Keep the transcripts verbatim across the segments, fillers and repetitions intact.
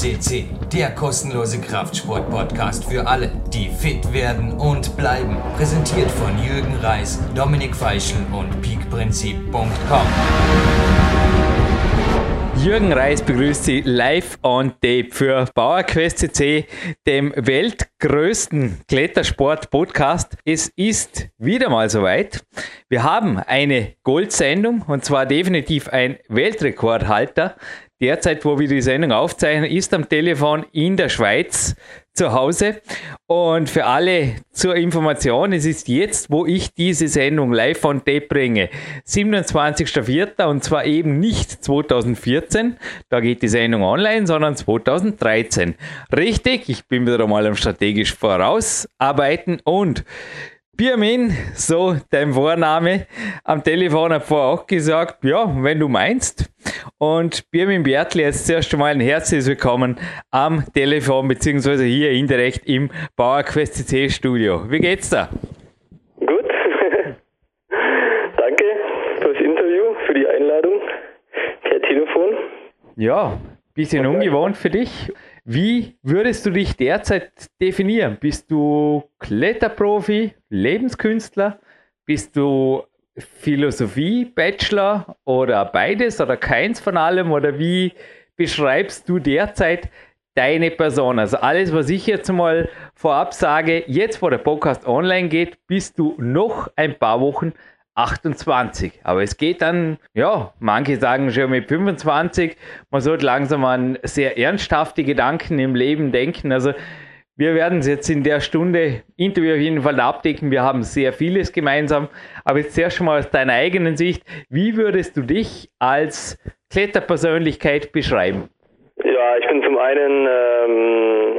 C C, der kostenlose Kraftsport-Podcast für alle, die fit werden und bleiben. Präsentiert von Jürgen Reis, Dominik Feischl und peak prinzip punkt com. Jürgen Reis begrüßt Sie live on tape für PowerQuest C C, dem weltgrößten Klettersport-Podcast. Es ist wieder mal soweit. Wir haben eine Goldsendung und zwar definitiv ein Weltrekordhalter. Derzeit, wo wir die Sendung aufzeichnen, ist am Telefon in der Schweiz zu Hause. Und für alle zur Information, es ist jetzt, wo ich diese Sendung live on tape bringe, siebenundzwanzigster vierter und zwar eben nicht zweitausendvierzehn, da geht die Sendung online, sondern zweitausenddreizehn. Richtig, ich bin wieder mal am strategisch vorausarbeiten und Bermin, so dein Vorname, am Telefon hat vorher auch gesagt, ja, wenn du meinst. Und Bermin Bärtle, jetzt zuerst einmal ein herzliches Willkommen am Telefon, beziehungsweise hier indirekt im PowerQuest C C Studio. Wie geht's da? Gut, danke fürs Interview, für die Einladung per Telefon. Ja, bisschen okay. Ungewohnt für dich. Wie würdest du dich derzeit definieren? Bist du Kletterprofi, Lebenskünstler? Bist du Philosophie-Bachelor oder beides oder keins von allem? Oder wie beschreibst du derzeit deine Person? Also alles, was ich jetzt mal vorab sage, jetzt wo der Podcast online geht, bist du noch ein paar Wochen achtundzwanzig. Aber es geht dann, ja, manche sagen schon mit fünfundzwanzig, man sollte langsam an sehr ernsthafte Gedanken im Leben denken. Also wir werden es jetzt in der Stunde Interview auf jeden Fall abdecken. Wir haben sehr vieles gemeinsam. Aber jetzt zuerst schon mal aus deiner eigenen Sicht, wie würdest du dich als Kletterpersönlichkeit beschreiben? Ja, ich bin zum einen, ähm,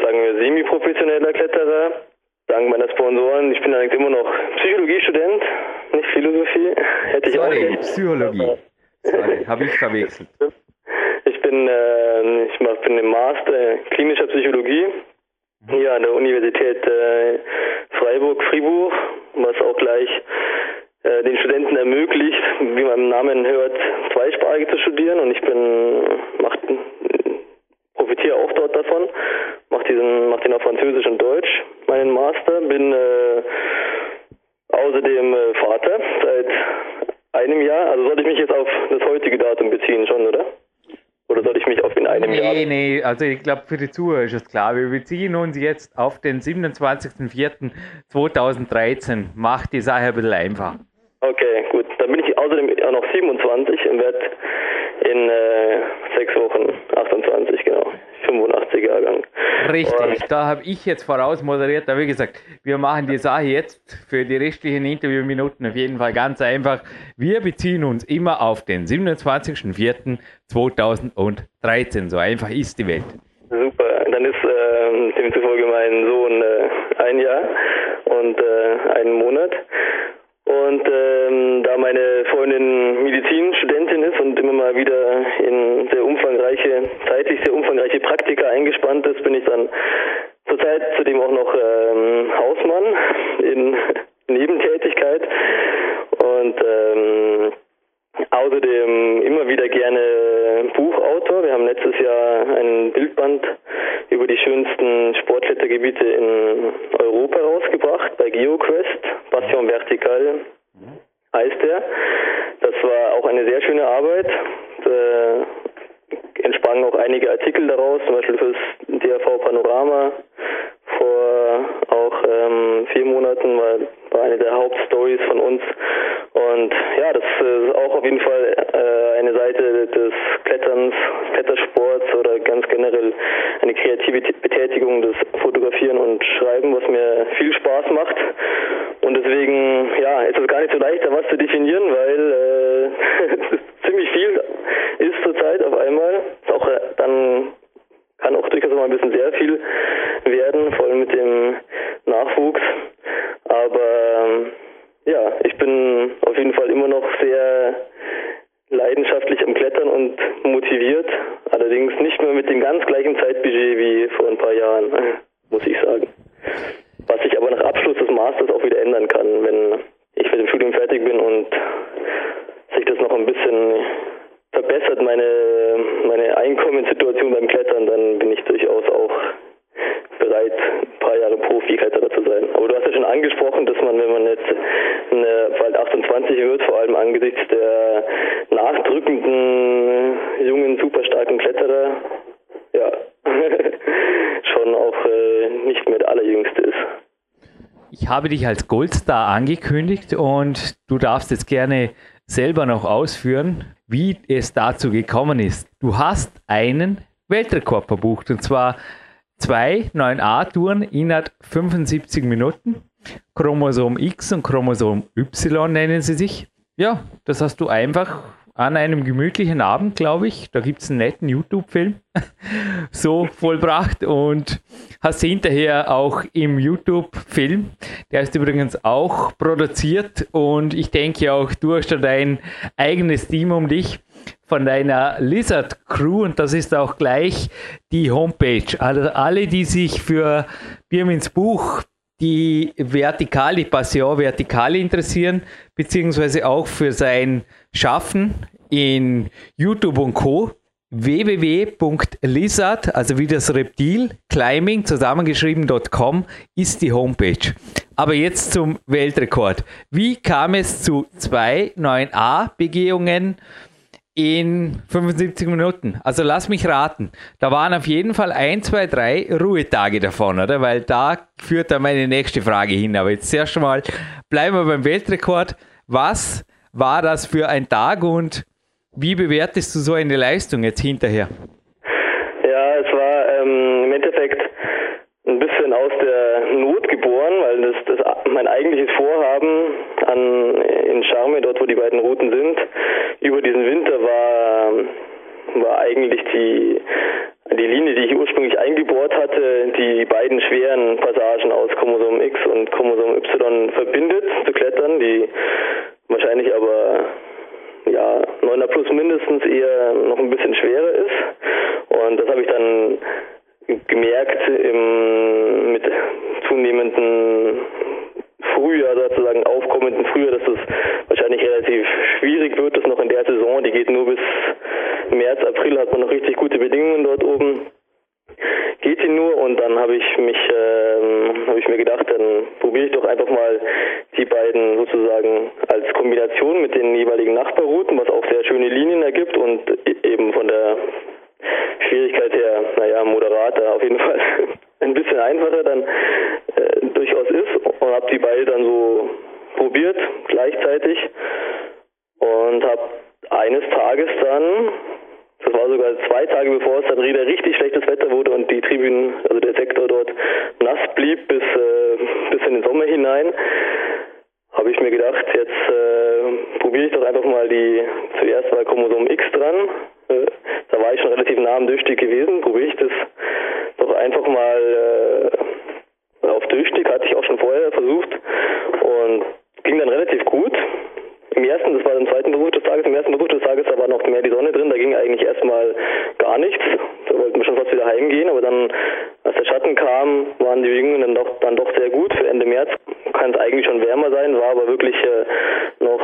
sagen wir, semi-professioneller Kletterer. Dank meiner Sponsoren, ich bin allerdings immer noch Psychologiestudent, nicht Philosophie. Hätte ich Sorry, auch Psychologie. Sorry, habe ich verwechselt. Ich bin, äh, ich mach, bin im Master klinischer Psychologie hier an der Universität äh, Freiburg-Fribourg, was auch gleich äh, den Studenten ermöglicht, wie man im Namen hört, zweisprachig zu studieren. Und ich bin, macht, profitiere auch dort davon, mache diesen, mach den auf Französisch und Deutsch, meinen Master, bin äh, außerdem äh, Vater seit einem Jahr, also sollte ich mich jetzt auf das heutige Datum beziehen schon, oder? Oder sollte ich mich auf in einem nee, Jahr... Nee, nee, also ich glaube für die Zuhörer ist es klar, wir beziehen uns jetzt auf den siebenundzwanzigster vierter zweitausenddreizehn, macht die Sache ein bisschen einfach. Okay, gut, dann bin ich außerdem auch noch siebenundzwanzig und werde in äh, sechs Wochen achtundzwanzig, genau, fünfundachtzig Jahrgang. Richtig, und da habe ich jetzt voraus moderiert, aber wie gesagt, wir machen die Sache jetzt für die restlichen Interviewminuten auf jeden Fall ganz einfach. Wir beziehen uns immer auf den siebenundzwanzigster vierter zweitausenddreizehn, so einfach ist die Welt. Super, dann ist äh, demzufolge mein Sohn äh, ein Jahr und äh, einen Monat. Und ähm, da meine Freundin Medizinstudentin ist und immer mal wieder in sehr umfangreiche, zeitlich sehr umfangreiche Praktika eingespannt ist, bin ich dann zurzeit zudem auch noch ähm, Hausmann in Nebentätigkeit und ähm, außerdem immer wieder gerne Buchautor. Wir haben letztes Jahr ein Bildband über die schönsten Sportklettergebiete in Europa rausgebracht, bei GeoQuest, Passion Vertikal heißt der. Das war auch eine sehr schöne Arbeit. Da entsprangen auch einige Artikel daraus, zum Beispiel fürs D R V Panorama. Vor auch ähm, vier Monaten war, war eine der Hauptstories von uns. Und ja, das ist auch auf jeden Fall äh, eine Seite des Kletterns, Klettersports oder ganz generell eine kreative Betätigung des Fotografieren und Schreiben, was mir viel Spaß macht. Und deswegen ja, ist es gar nicht so leicht, da was zu definieren, weil äh, ziemlich viel ist zurzeit auf einmal. Ist auch äh, dann kann auch durchaus mal ein bisschen sehr viel werden, vor allem mit dem Nachwuchs. Aber ja, ich bin auf jeden Fall immer noch sehr leidenschaftlich am Klettern und motiviert. Allerdings nicht mehr mit dem ganz gleichen Zeitbudget wie vor ein paar Jahren, muss ich sagen. Was sich aber nach Abschluss des Masters auch wieder ändern kann, wenn ich mit dem Studium fertig bin und sich das noch ein bisschen verbessert, meine, meine Einkommenssituation beim Klettern. gesprochen, dass man, wenn man jetzt eine, bald achtundzwanzig wird, vor allem angesichts der nachdrückenden, jungen, super starken Kletterer, ja, schon auch äh, nicht mehr der Allerjüngste ist. Ich habe dich als Goldstar angekündigt und du darfst jetzt gerne selber noch ausführen, wie es dazu gekommen ist. Du hast einen Weltrekord verbucht, und zwar zwei neun A Touren innerhalb fünfundsiebzig Minuten. Chromosom X und Chromosom Y nennen sie sich. Ja, das hast du einfach an einem gemütlichen Abend, glaube ich, da gibt es einen netten YouTube-Film, so vollbracht, und hast sie hinterher auch im YouTube-Film. Der ist übrigens auch produziert, und ich denke auch, du hast da dein eigenes Team um dich von deiner Lizard-Crew, und das ist auch gleich die Homepage. Also alle, die sich für Birmins Buch die Vertikale, die Passion Vertikale interessieren, beziehungsweise auch für sein Schaffen in YouTube und Co. w w w punkt lizard, also wie das Reptil, climbing, zusammengeschrieben punkt com ist die Homepage. Aber jetzt zum Weltrekord. Wie kam es zu zwei neun A Begehungen in fünfundsiebzig Minuten? Also lass mich raten. Da waren auf jeden Fall ein, zwei, drei Ruhetage davon, oder? Weil da führt dann meine nächste Frage hin. Aber jetzt erst mal bleiben wir beim Weltrekord. Was war das für ein Tag und wie bewertest du so eine Leistung jetzt hinterher? Ja, es war ähm, im Endeffekt ein bisschen aus der Not geboren, weil das, das mein eigentliches Vorhaben an, in Charme, dort wo die beiden Routen sind, über diesen Winter war, war eigentlich die, die Linie, die ich ursprünglich eingebohrt hatte, die beiden schweren Passagen aus Chromosom X und Chromosom Y verbindet, zu klettern, die wahrscheinlich aber ja neuner plus mindestens eher noch ein bisschen schwerer ist, und das habe ich dann gemerkt im, mit zunehmenden Frühjahr, sozusagen aufkommenden Frühjahr, dass es wahrscheinlich relativ schwierig wird, das noch in der Saison, die geht nur bis März, April, hat man noch richtig gute Bedingungen dort oben, geht sie nur, und dann habe ich mich ähm, habe ich mir gedacht, dann probiere ich doch einfach mal die beiden sozusagen als Kombination mit den jeweiligen Nachbarrouten, was auch sehr schöne Linien ergibt und eben von der Schwierigkeit her, naja, moderater, auf jeden Fall ein bisschen einfacher dann äh, durchaus ist, und habe die beide dann so probiert gleichzeitig und habe eines Tages dann, das war sogar zwei Tage bevor es dann wieder richtig schlechtes Wetter wurde und die Tribünen, also der Sektor dort nass blieb bis, äh, bis in den Sommer hinein, habe ich mir gedacht, jetzt äh, probiere ich doch einfach mal die, zuerst mal Chromosom X dran, äh, da war ich schon relativ nah am Durchstieg gewesen, probiere ich das doch einfach mal äh, auf Durchstieg, hatte ich auch schon vorher versucht und ging dann relativ gut. Im ersten, das war im zweiten Versuch des Tages, im ersten Versuch des Tages, da war noch mehr die Sonne drin, da ging eigentlich erstmal gar nichts. Da wollten wir schon fast wieder heimgehen, aber dann, als der Schatten kam, waren die Bedingungen dann doch, dann doch sehr gut. Für Ende März kann es eigentlich schon wärmer sein, war aber wirklich äh, noch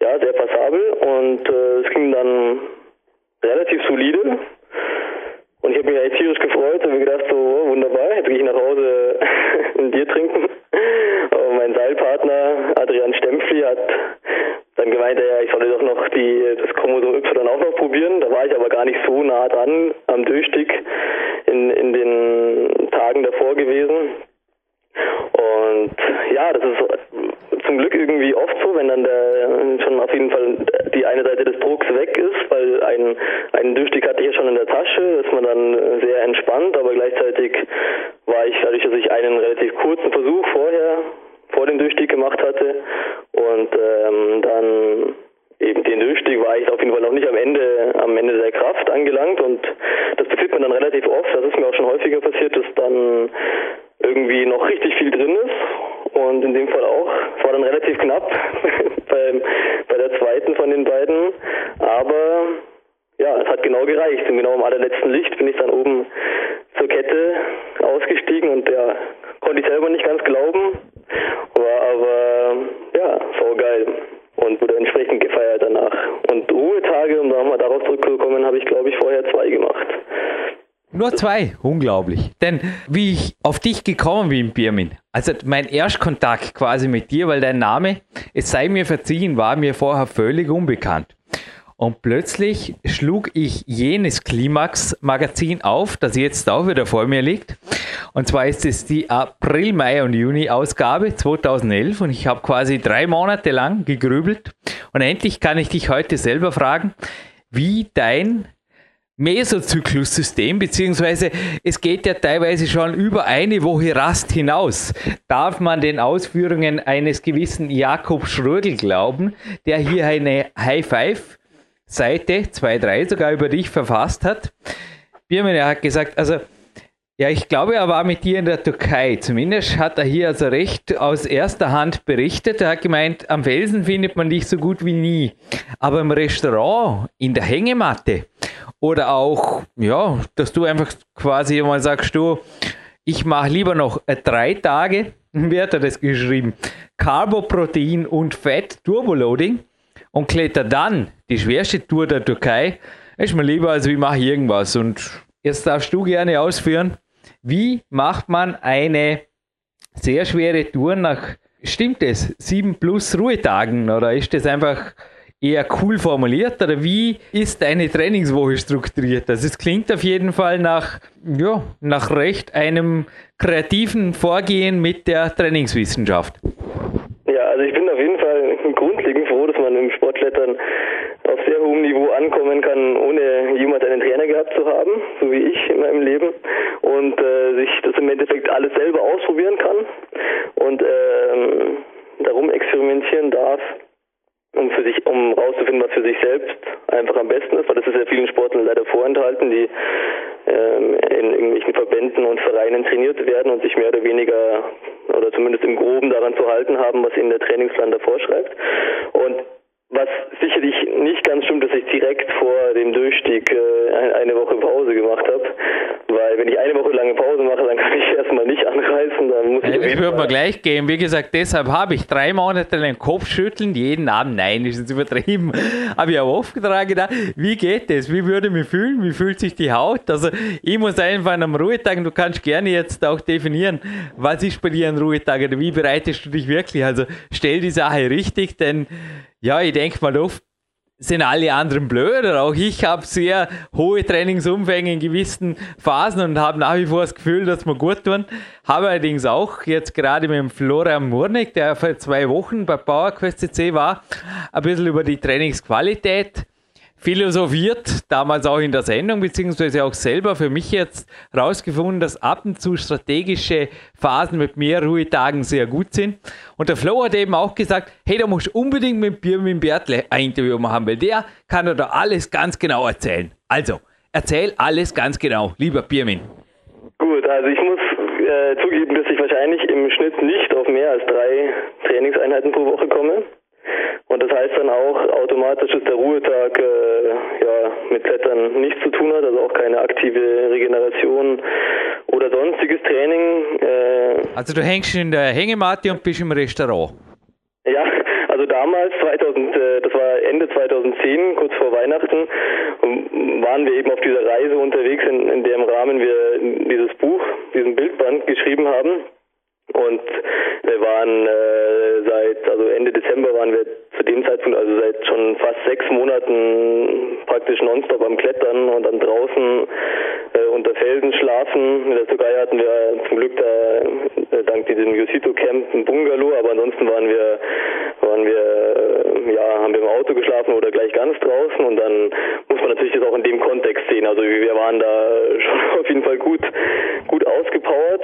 ja, sehr passabel und äh, es ging dann relativ solide. Und ich habe mich echt tierisch gefreut und mir gedacht, so oh, wunderbar, jetzt gehe ich nach Hause ein Bier trinken. Aber mein Seilpartner Adrian Stempfli hat dann gemeint, ja, ich sollte doch noch die, das Chromosom Y auch noch probieren. Da war ich aber gar nicht so nah dran am Durchstieg in, in den Tagen davor gewesen. Und ja, das ist zum Glück irgendwie oft so, wenn dann der, schon auf jeden Fall die eine Seite des Drucks weg ist, weil ein, einen Durchstieg hatte ich ja schon in der Tasche, ist man dann sehr entspannt, aber gleichzeitig war ich dadurch, dass ich einen relativ kurzen Versuch vorher, vor dem Durchstieg gemacht hatte und ähm, dann eben den Durchstieg war ich auf jeden Fall noch nicht am Ende, am Ende der Kraft angelangt, und das befindet man dann relativ oft, das ist mir auch schon häufiger passiert, dass dann irgendwie noch richtig viel drin ist und in dem Fall auch. Es war dann relativ knapp bei, bei der zweiten von den beiden, aber ja, es hat genau gereicht. Und genau am allerletzten Licht bin ich dann oben zur Kette ausgestiegen und ja, konnte ich selber nicht ganz glauben, war aber ja, saugeil und wurde entsprechend gefeiert danach. Und Ruhetage, um da mal darauf zurückzukommen, habe ich glaube ich vorher zwei gemacht. Nur zwei. Unglaublich. Denn wie ich auf dich gekommen bin, Bermin, also mein Erstkontakt quasi mit dir, weil dein Name, es sei mir verziehen, war mir vorher völlig unbekannt. Und plötzlich schlug ich jenes Klimax-Magazin auf, das jetzt auch wieder vor mir liegt. Und zwar ist es die April-, Mai- und Juni-Ausgabe zweitausendelf. Und ich habe quasi drei Monate lang gegrübelt. Und endlich kann ich dich heute selber fragen, wie dein Mesozyklussystem, beziehungsweise es geht ja teilweise schon über eine Woche Rast hinaus. Darf man den Ausführungen eines gewissen Jakob Schrödel glauben, der hier eine High-Five Seite zwei drei sogar über dich verfasst hat. Bermin, er hat gesagt, also, ja, ich glaube, er war mit dir in der Türkei. Zumindest hat er hier also recht aus erster Hand berichtet. Er hat gemeint, am Felsen findet man dich so gut wie nie. Aber im Restaurant, in der Hängematte oder auch, ja, dass du einfach quasi mal sagst, du, ich mache lieber noch drei Tage, wie hat er das geschrieben, Carboprotein und Fett Turboloading und kletter dann die schwerste Tour der Türkei, ist mir lieber, als ich mache irgendwas. Und jetzt darfst du gerne ausführen, wie macht man eine sehr schwere Tour nach, stimmt es, sieben plus Ruhetagen? Oder ist das einfach eher cool formuliert? Oder wie ist deine Trainingswoche strukturiert? Also es klingt auf jeden Fall nach, ja, nach recht einem kreativen Vorgehen mit der Trainingswissenschaft. Ja, also ich bin auf jeden Fall grundlegend froh, dass man im Sportklettern auf sehr hohem Niveau ankommen kann, ohne jemals einen Trainer gehabt zu haben, so wie ich in meinem Leben, und äh, sich das im Endeffekt alles selber ausprobieren kann und ähm, darum experimentieren darf, um für sich, um rauszufinden, was für sich selbst einfach am besten ist, weil das ist ja vielen Sportlern leider vorenthalten, die ähm, in irgendwelchen Verbänden und Vereinen trainiert werden und sich mehr oder weniger oder zumindest im Groben daran zu halten haben, was ihnen der Trainingsplan davor schreibt. Und was sicherlich nicht ganz stimmt, dass ich direkt vor dem Durchstieg äh, eine Woche Pause gemacht habe, weil wenn ich eine Woche lange Pause mache, dann kann ich erstmal nicht anreißen, dann muss ich... Also das würde mir gleich gehen, wie gesagt, deshalb habe ich drei Monate lang Kopfschütteln, jeden Abend, nein, ist jetzt übertrieben, aber ich habe oft daran gedacht, wie geht das, wie würde ich mich fühlen, wie fühlt sich die Haut, also ich muss einfach an einem Ruhetag, und du kannst gerne jetzt auch definieren, was ist bei dir ein Ruhetag, oder wie bereitest du dich wirklich, also stell die Sache richtig, denn ja, ich denke mal oft, sind alle anderen blöd, oder auch ich habe sehr hohe Trainingsumfänge in gewissen Phasen und habe nach wie vor das Gefühl, dass wir gut tun. Habe allerdings auch jetzt gerade mit dem Florian Murnig, der vor zwei Wochen bei PowerQuest C C war, ein bisschen über die Trainingsqualität philosophiert, damals auch in der Sendung, beziehungsweise auch selber für mich jetzt rausgefunden, dass ab und zu strategische Phasen mit mehr Ruhetagen sehr gut sind. Und der Flo hat eben auch gesagt, hey, da musst du unbedingt mit Bermin Bärtle ein Interview machen, weil der kann dir da alles ganz genau erzählen. Also, erzähl alles ganz genau, lieber Bermin. Gut, also ich muss äh, zugeben, dass ich wahrscheinlich im Schnitt nicht auf mehr als drei Trainingseinheiten pro Woche komme. Und das heißt dann auch automatisch, dass der Ruhetag äh, ja, mit Klettern nichts zu tun hat, also auch keine aktive Regeneration oder sonstiges Training. Äh also du hängst in der Hängematte und bist im Restaurant? Ja, also damals, zweitausend, äh, das war Ende zweitausendzehn, kurz vor Weihnachten, waren wir eben auf dieser Reise unterwegs, in, in deren Rahmen wir dieses Buch, diesen Bildband geschrieben haben. Und wir waren äh, seit, also Ende Dezember waren wir zu dem Zeitpunkt, also seit schon fast sechs Monaten praktisch nonstop am Klettern und dann draußen äh, unter Felsen schlafen. In der Türkei hatten wir zum Glück da äh, dank diesem Yusito Camp ein Bungalow, aber ansonsten waren wir, waren wir, äh, ja, haben wir im Auto geschlafen oder gleich ganz draußen, und dann muss man natürlich das auch in dem Kontext sehen. Also wir waren da schon auf jeden Fall gut, gut ausgepowert.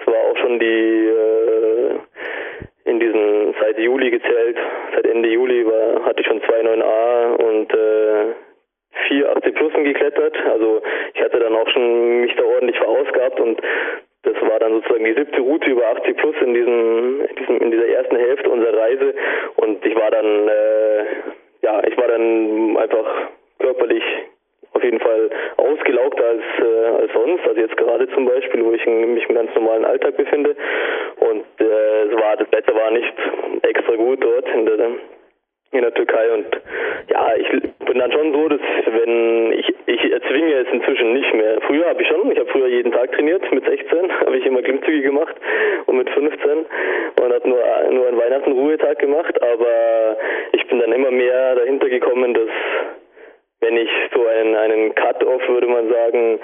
Es war auch schon die in diesen, seit Juli gezählt, seit Ende Juli war, hatte ich schon zwei neun a und äh, vier achtzig Plusen geklettert, also ich hatte dann auch schon mich da ordentlich verausgabt, und das war dann sozusagen die siebte Route über achtzig Plus in diesem, in diesem, in dieser ersten Hälfte unserer Reise, und ich war dann äh, ja, ich war dann einfach körperlich auf jeden Fall ausgelaugter als, äh, als sonst, also jetzt gerade zum Beispiel, wo ich in, mich im ganz normalen Alltag befinde, und äh, es war, das Wetter war nicht extra gut dort in der, in der Türkei. Und ja, ich bin dann schon so, dass wenn ich, ich erzwinge es inzwischen nicht mehr. Früher habe ich schon, ich habe früher jeden Tag trainiert, mit sechzehn habe ich immer Klimmzüge gemacht und mit fünfzehn und habe nur, nur an Weihnachten Ruhetag gemacht, aber ich bin dann immer mehr dahinter gekommen, dass wenn ich so einen, einen Cut-Off, würde man sagen,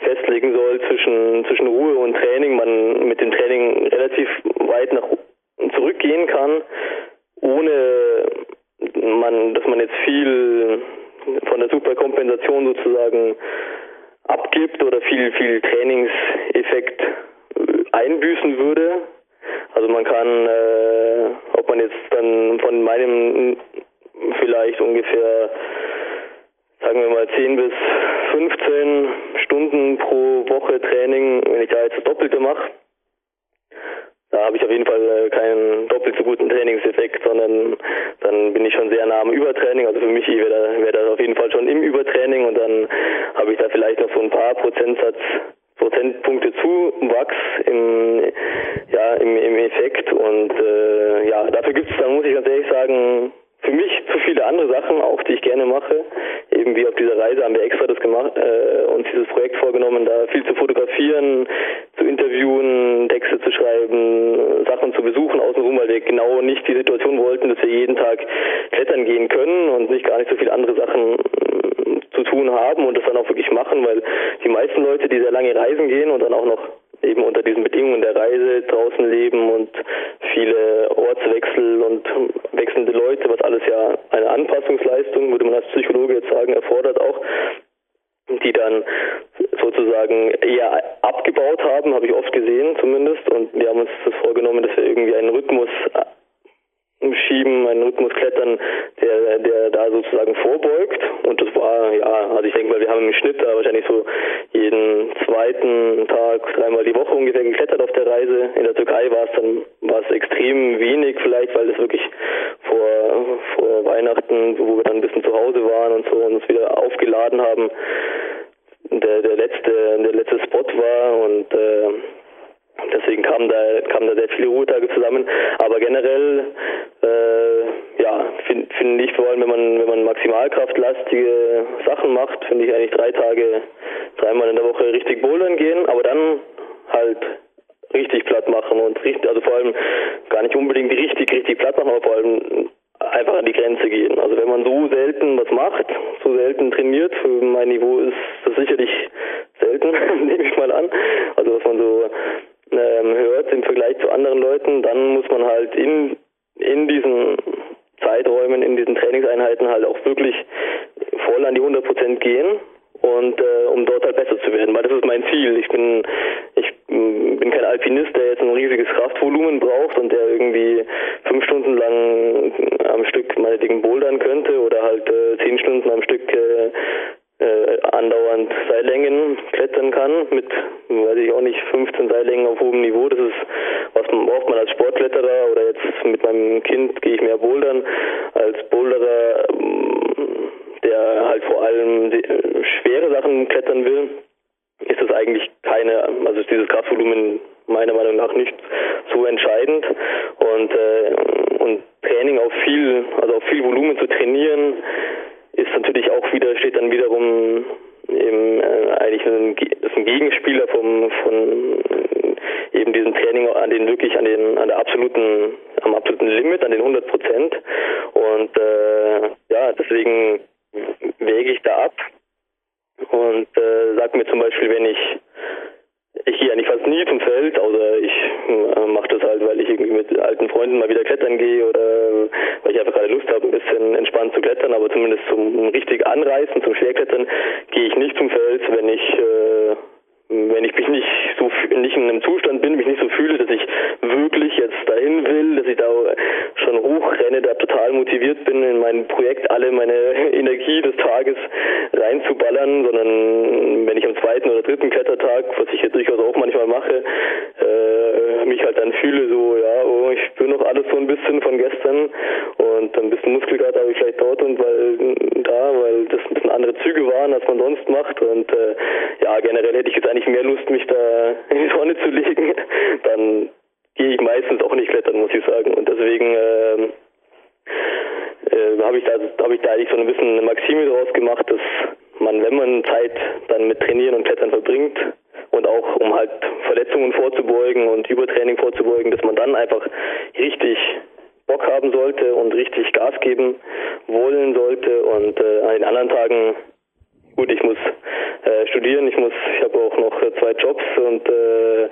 festlegen soll zwischen, zwischen Ruhe und Training, man mit dem Training relativ weit nach zurückgehen kann, ohne man, dass man jetzt viel von der Superkompensation sozusagen abgibt oder viel, viel Trainingseffekt einbüßen würde. Also man kann, äh, ob man jetzt dann von meinem vielleicht ungefähr, sagen wir mal, zehn bis fünfzehn Stunden pro Woche Training, wenn ich da jetzt das Doppelte mache, da habe ich auf jeden Fall keinen doppelt so guten Trainingseffekt, sondern dann bin ich schon sehr nah am Übertraining. Also für mich wäre wär das auf jeden Fall schon im Übertraining und dann habe ich da vielleicht noch so ein paar Prozentsatz, Prozentpunkte Zuwachs im, ja, im, im Effekt. Und äh, ja, dafür gibt es, da muss ich ganz ehrlich sagen, für mich zu viele andere Sachen auch, die ich gerne mache. Eben wie auf dieser Reise haben wir extra das gemacht, äh, uns dieses Projekt vorgenommen, da viel zu fotografieren, zu interviewen, Texte zu schreiben, Sachen zu besuchen außenrum, weil wir genau nicht die Situation wollten, dass wir jeden Tag klettern gehen können und nicht gar nicht so viele andere Sachen äh, zu tun haben und das dann auch wirklich machen, weil die meisten Leute, die sehr lange reisen gehen und dann auch noch eben unter diesen Bedingungen der Reise draußen leben und viele Ortswechsel und wechselnde Leute, was alles ja eine Anpassungsleistung, würde man als Psychologe jetzt sagen, erfordert auch, die dann sozusagen eher abgebaut haben, habe ich oft gesehen zumindest. Und wir haben uns das vorgenommen, dass wir irgendwie einen Rhythmus schieben, einen Rhythmus klettern, der, der da sozusagen vorbeugt. Und das war, ja, also ich denke mal, wir haben im Schnitt da wahrscheinlich so jeden zweiten Tag, dreimal die Woche ungefähr geklettert auf der Reise. In der Türkei war es dann, war es extrem wenig vielleicht, weil es wirklich vor, vor Weihnachten, wo wir dann ein bisschen zu Hause waren und so und uns wieder aufgeladen haben, der, der letzte, der letzte Spot war und, äh, deswegen kamen da, kamen da sehr viele Ruhetage zusammen. Aber generell, äh, ja, finde find ich vor allem, wenn man, wenn man maximalkraftlastige Sachen macht, finde ich eigentlich drei Tage, dreimal in der Woche richtig bouldern gehen, aber dann halt richtig platt machen und richtig, also vor allem gar nicht unbedingt richtig, richtig platt machen, aber vor allem einfach an die Grenze gehen. Also wenn man so selten was macht, so selten trainiert, für mein Niveau ist das sicherlich selten, nehme ich mal an. Also was man so hört im Vergleich zu anderen Leuten, dann muss man halt in, in diesen Zeiträumen, in diesen Trainingseinheiten halt auch wirklich voll an die hundert Prozent gehen und äh, um dort halt besser zu werden, weil das ist mein Ziel. Ich bin ich bin kein Alpinist, der jetzt ein riesiges Kraftvolumen braucht und der irgendwie fünf Stunden lang am Stück meinetwegen bouldern könnte oder halt äh, zehn Stunden am Stück äh, Äh, andauernd Seillängen klettern kann mit, weiß ich auch nicht, fünfzehn Seillängen auf hohem Niveau. Das ist, was man, braucht man als Sportkletterer oder jetzt mit meinem Kind gehe ich mehr bouldern, als Boulderer, der halt vor allem die, äh, schwere Sachen klettern will, ist das eigentlich keine, also ist dieses Kraftvolumen meiner Meinung nach nicht so entscheidend und, äh, und Training auf viel, also auf viel Volumen zu trainieren, ist natürlich auch wieder, steht dann wiederum eben äh, eigentlich ein, ist ein Gegenspieler vom von äh, eben diesem Training an den wirklich an den an der absoluten am absoluten Limit, an den hundert Prozent und äh, ja, deswegen wäge ich da ab und äh, sag mir zum Beispiel, wenn ich Ich gehe eigentlich fast nie zum Feld, außer ich äh, mache das halt, weil ich irgendwie mit alten Freunden mal wieder klettern gehe oder äh, weil ich einfach gerade Lust habe, ein bisschen entspannt zu klettern, aber zumindest zum richtig Anreißen, zum Schwerklettern gehe ich nicht zum Feld, wenn ich äh, wenn ich mich nicht so nicht in einem Zustand bin, mich nicht so fühle, dass ich wirklich jetzt dahin will, dass ich da schon hochrenne, da total motiviert bin, in mein Projekt alle meine Energie des Tages reinzuballern, sondern wenn ich am zweiten oder dritten Klettertag, was ich jetzt durchaus auch manchmal mache, äh, mich halt dann fühle so, ja, oh, ich spüre noch alles so ein bisschen von gestern und ein bisschen Muskelkater habe ich vielleicht dort und weil da, weil das ein bisschen andere Züge waren, als man sonst macht und äh, ja, generell hätte ich jetzt eigentlich mehr Lust, mich da in die Sonne zu legen, dann gehe ich meistens auch nicht klettern, muss ich sagen. Und deswegen äh, äh, eine Maxime daraus gemacht, dass man, wenn man Zeit dann mit Trainieren und Klettern verbringt und auch um halt Verletzungen vorzubeugen und Übertraining vorzubeugen, dass man dann einfach richtig Bock haben sollte und richtig Gas geben wollen sollte und äh, an den anderen Tagen, gut, ich muss äh, studieren, ich muss, ich habe auch noch äh, zwei Jobs und äh,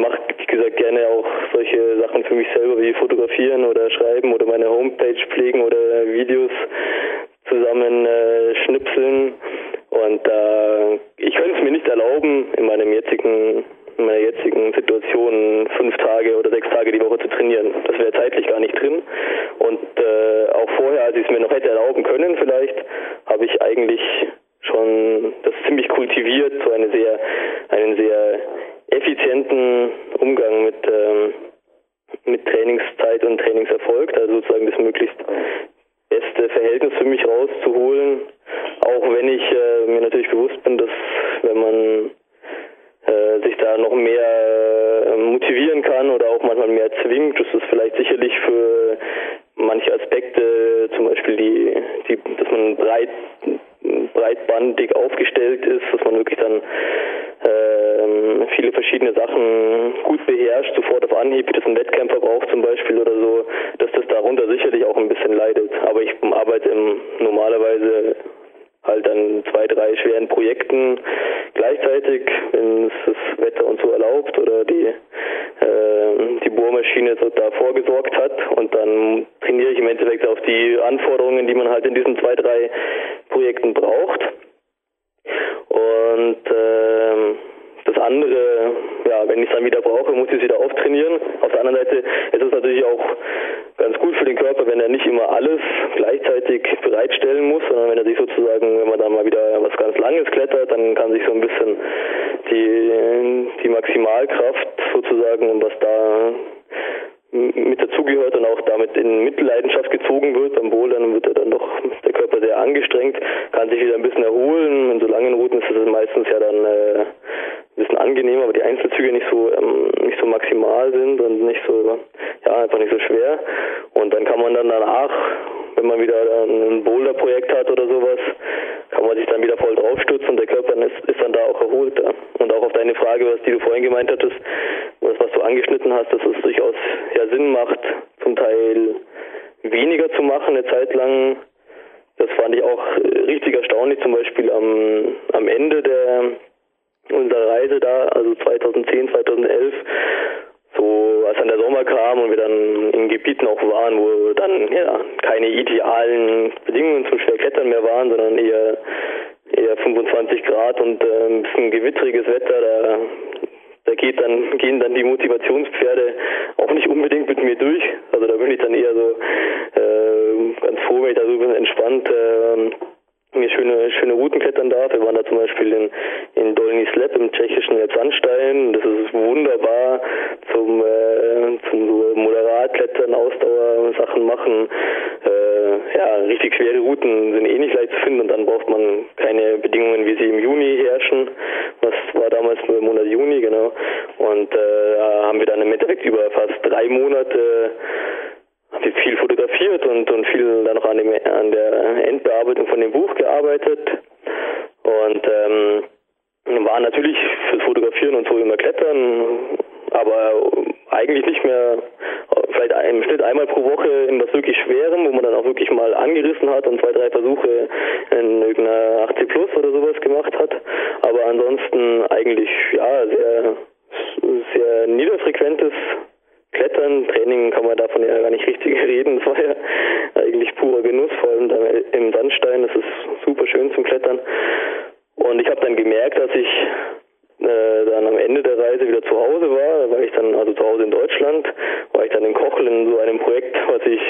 mache, wie gesagt, gerne auch solche Sachen für mich selber wie fotografieren oder schreiben oder meine Homepage pflegen oder Videos zusammen äh, schnipseln und äh, ich könnte es mir nicht erlauben, in meinem jetzigen in meiner jetzigen Situation fünf Tage oder sechs Tage die Woche zu trainieren. Das wäre zeitlich gar nicht drin. Und äh, auch vorher, als ich es mir noch hätte erlauben können vielleicht, habe ich eigentlich schon das ziemlich kultiviert, so eine sehr, einen sehr effizienten Umgang mit, ähm, mit Trainingszeit und Trainingserfolg, also sozusagen das möglichst beste Verhältnis für mich rauszuholen, auch wenn ich äh, mir natürlich bewusst bin, dass wenn man sich da noch mehr motivieren kann oder auch manchmal mehr zwingt, das ist vielleicht sicherlich für manche Aspekte, zum Beispiel die, die dass man breit, breitbandig aufgestellt ist, dass man wirklich dann äh, viele verschiedene Sachen gut beherrscht, sofort auf Anhieb, wie das ein Wettkämpfer braucht zum Beispiel oder so, dass das darunter sicherlich auch ein bisschen leidet. Aber ich arbeite im, normalerweise halt an zwei, drei schweren Projekten gleichzeitig, wenn es das Wetter und so erlaubt oder die äh, die Bohrmaschine so da vorgesorgt hat, und dann trainiere ich im Endeffekt auf die Anforderungen, die man halt in diesen zwei, drei Projekten braucht. Und äh, das andere, ja, wenn ich es dann wieder brauche, muss ich es wieder auftrainieren. Auf der anderen Seite ist es natürlich auch ganz gut für den Körper, wenn er nicht immer alles gleichzeitig bereitstellen muss, sondern wenn er sich sozusagen, wenn man dann mal wieder was ganz Langes klettert, dann kann sich so ein bisschen die, die Maximalkraft sozusagen und was da mit dazugehört und auch damit in Mitleidenschaft gezogen wird, beim Bouldern wird er dann doch der Körper sehr angestrengt, kann sich wieder ein bisschen erholen, und so langen Routen ist es meistens ja dann äh, ein bisschen angenehmer, aber die Einzelzüge nicht so ähm, nicht so maximal sind und nicht so, ja, einfach nicht so schwer, und dann kann man dann danach, wenn man wieder ein Boulder-Projekt hat oder sowas, kann man sich dann wieder voll draufstürzen und der Körper ist, ist dann da auch erholter. Und auch auf deine Frage, was die du vorhin gemeint hattest, was, was du angeschnitten hast, dass es durchaus ja Sinn macht, zum Teil weniger zu machen eine Zeit lang. Das fand ich auch richtig erstaunlich, zum Beispiel am, am Ende der unserer Reise da, also zweitausendzehn, zweitausendelf, so als dann der Sommer kam und wir dann in Gebieten auch waren, wo dann ja keine idealen Bedingungen zum Schwerklettern mehr waren, sondern eher, eher fünfundzwanzig Grad und äh, ein bisschen gewitteriges Wetter, da, da geht dann, gehen dann die Motivationspferde auch nicht unbedingt mit mir durch. Also da bin ich dann eher so äh, ganz froh, wenn ich darüber entspannt äh, mir schöne, schöne Routen klettern darf. Wir waren da zum Beispiel in, in Dolní Slep im tschechischen Sandstein. Das ist wunderbar zum, äh, zum so Moderatklettern, Ausdauer-Sachen machen. Äh, ja, richtig schwere Routen sind eh nicht leicht zu finden, und dann braucht man keine Bedingungen, wie sie im Juni herrschen. Das war damals nur im Monat Juni, genau. Und äh, da haben wir dann im Endeffekt über fast drei Monate haben wir viel fotografiert und, und viel dann noch an, dem, an der Endbearbeitung von dem Buch gearbeitet. Und ähm, war natürlich fürs Fotografieren und so immer klettern, aber eigentlich nicht mehr, vielleicht im Schnitt einmal pro Woche in was wirklich Schwerem, wo man dann auch wirklich mal angerissen hat und zwei, drei Versuche in irgendeiner achtzig plus oder sowas gemacht hat. Aber ansonsten eigentlich, ja, sehr, sehr niederfrequentes Klettern. Training kann man davon ja gar nicht richtig reden. Das war ja eigentlich purer Genuss, vor allem im Sandstein. Das ist super schön zum Klettern. Und ich habe dann gemerkt, dass ich äh, dann am Ende der Reise wieder zu Hause war. Da war ich dann, also zu Hause in Deutschland, war ich dann in Kochel in so einem Projekt, was ich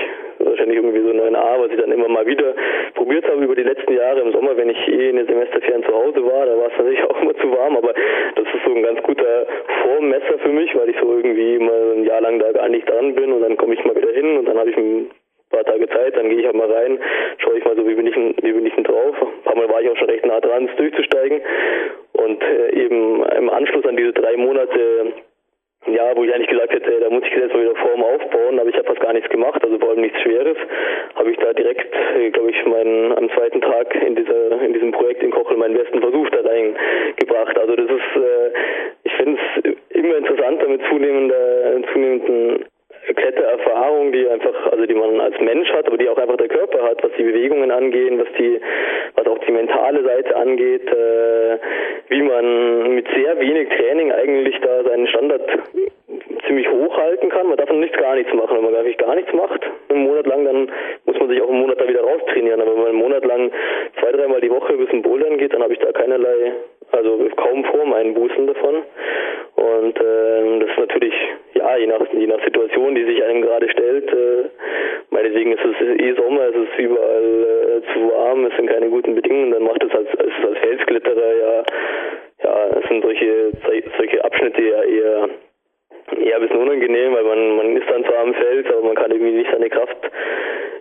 wahrscheinlich irgendwie so neun a, was ich dann immer mal wieder probiert habe über die letzten Jahre im Sommer, wenn ich eh in den Semesterferien zu Hause war. Da war es natürlich auch immer zu warm, aber das ist so ein ganz guter Vormesser für mich, weil ich so irgendwie mal ein Jahr lang da gar nicht dran bin, und dann komme ich mal wieder hin und dann habe ich ein paar Tage Zeit, dann gehe ich halt mal rein, schaue ich mal so, wie bin ich denn, wie bin ich denn drauf. Ein paar Mal war ich auch schon recht nah dran, es durchzusteigen, und äh, eben im Anschluss an diese drei Monate, ja, wo ich eigentlich gesagt hätte, da muss ich jetzt mal wieder Form aufbauen, aber ich habe fast gar nichts gemacht, also vor also nichts Schweres, habe ich da direkt, glaube ich, meinen, am zweiten Tag in dieser in diesem Projekt in Kochel meinen besten Versuch da reingebracht. Also das ist, äh, ich finde es immer interessanter mit zunehmender, zunehmenden Klettererfahrung, die einfach, also die man als Mensch hat, aber die auch einfach der Körper hat, was die Bewegungen angehen, was die, was auch die mentale Seite angeht, äh, wie man mit sehr wenig Training eigentlich da seinen Standard ziemlich hochhalten kann. Man darf nicht gar nichts machen. Wenn man gar nicht gar nichts macht, einen Monat lang, dann muss man sich auch einen Monat da wieder raustrainieren. Aber wenn man einen Monat lang zwei, dreimal die Woche ein bisschen bouldern geht, dann habe ich da keinerlei, also kaum Formeinbußen davon. Und äh, das ist natürlich, ja, je nach, je nach Situation, die sich einem gerade stellt, äh, meinetwegen ist es eh Sommer, es ist überall äh, zu warm, es sind keine guten Bedingungen, dann macht es als, als, als Felskletterer ja, ja, es sind solche, solche Abschnitte ja eher, eher ein bisschen unangenehm, weil man, man ist dann zwar am Fels, aber man kann irgendwie nicht seine Kraft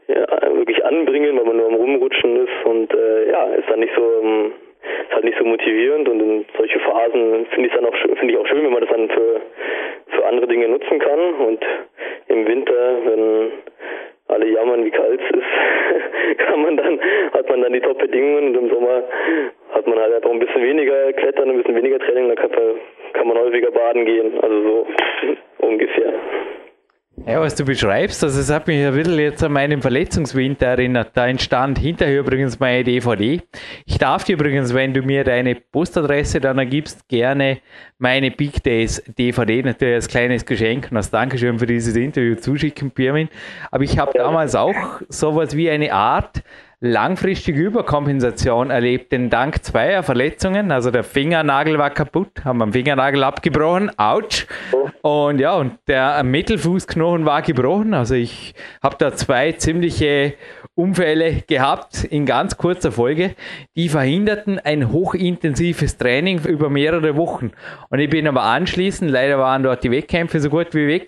ja, wirklich anbringen, weil man nur am Rumrutschen ist und äh, ja, ist dann nicht so... Um, ist halt nicht so motivierend und in solche Phasen finde ich dann auch finde ich auch schön, wenn man das dann für für andere Dinge nutzen kann. Und im Winter, wenn alle jammern, wie kalt es ist, kann man dann hat man dann die Top-Bedingungen, und im Sommer hat man halt einfach ein bisschen weniger Klettern, ein bisschen weniger Training, dann kann, kann man häufiger baden gehen, also so ungefähr. Ja, was du beschreibst, also es hat mich ein bisschen jetzt an meinen Verletzungswinter erinnert. Da entstand hinterher übrigens meine D V D. Ich darf dir übrigens, wenn du mir deine Postadresse dann ergibst, gerne meine Big Days D V D natürlich als kleines Geschenk und als Dankeschön für dieses Interview zuschicken, Bermin. Aber ich habe damals auch sowas wie eine Art langfristige Überkompensation erlebt, denn dank zweier Verletzungen, also der Fingernagel war kaputt, haben wir den Fingernagel abgebrochen, ouch, und ja, und der Mittelfußknochen war gebrochen, also ich habe da zwei ziemliche Unfälle gehabt in ganz kurzer Folge, die verhinderten ein hochintensives Training über mehrere Wochen, und ich bin aber anschließend, leider waren dort die Wettkämpfe so gut wie weg,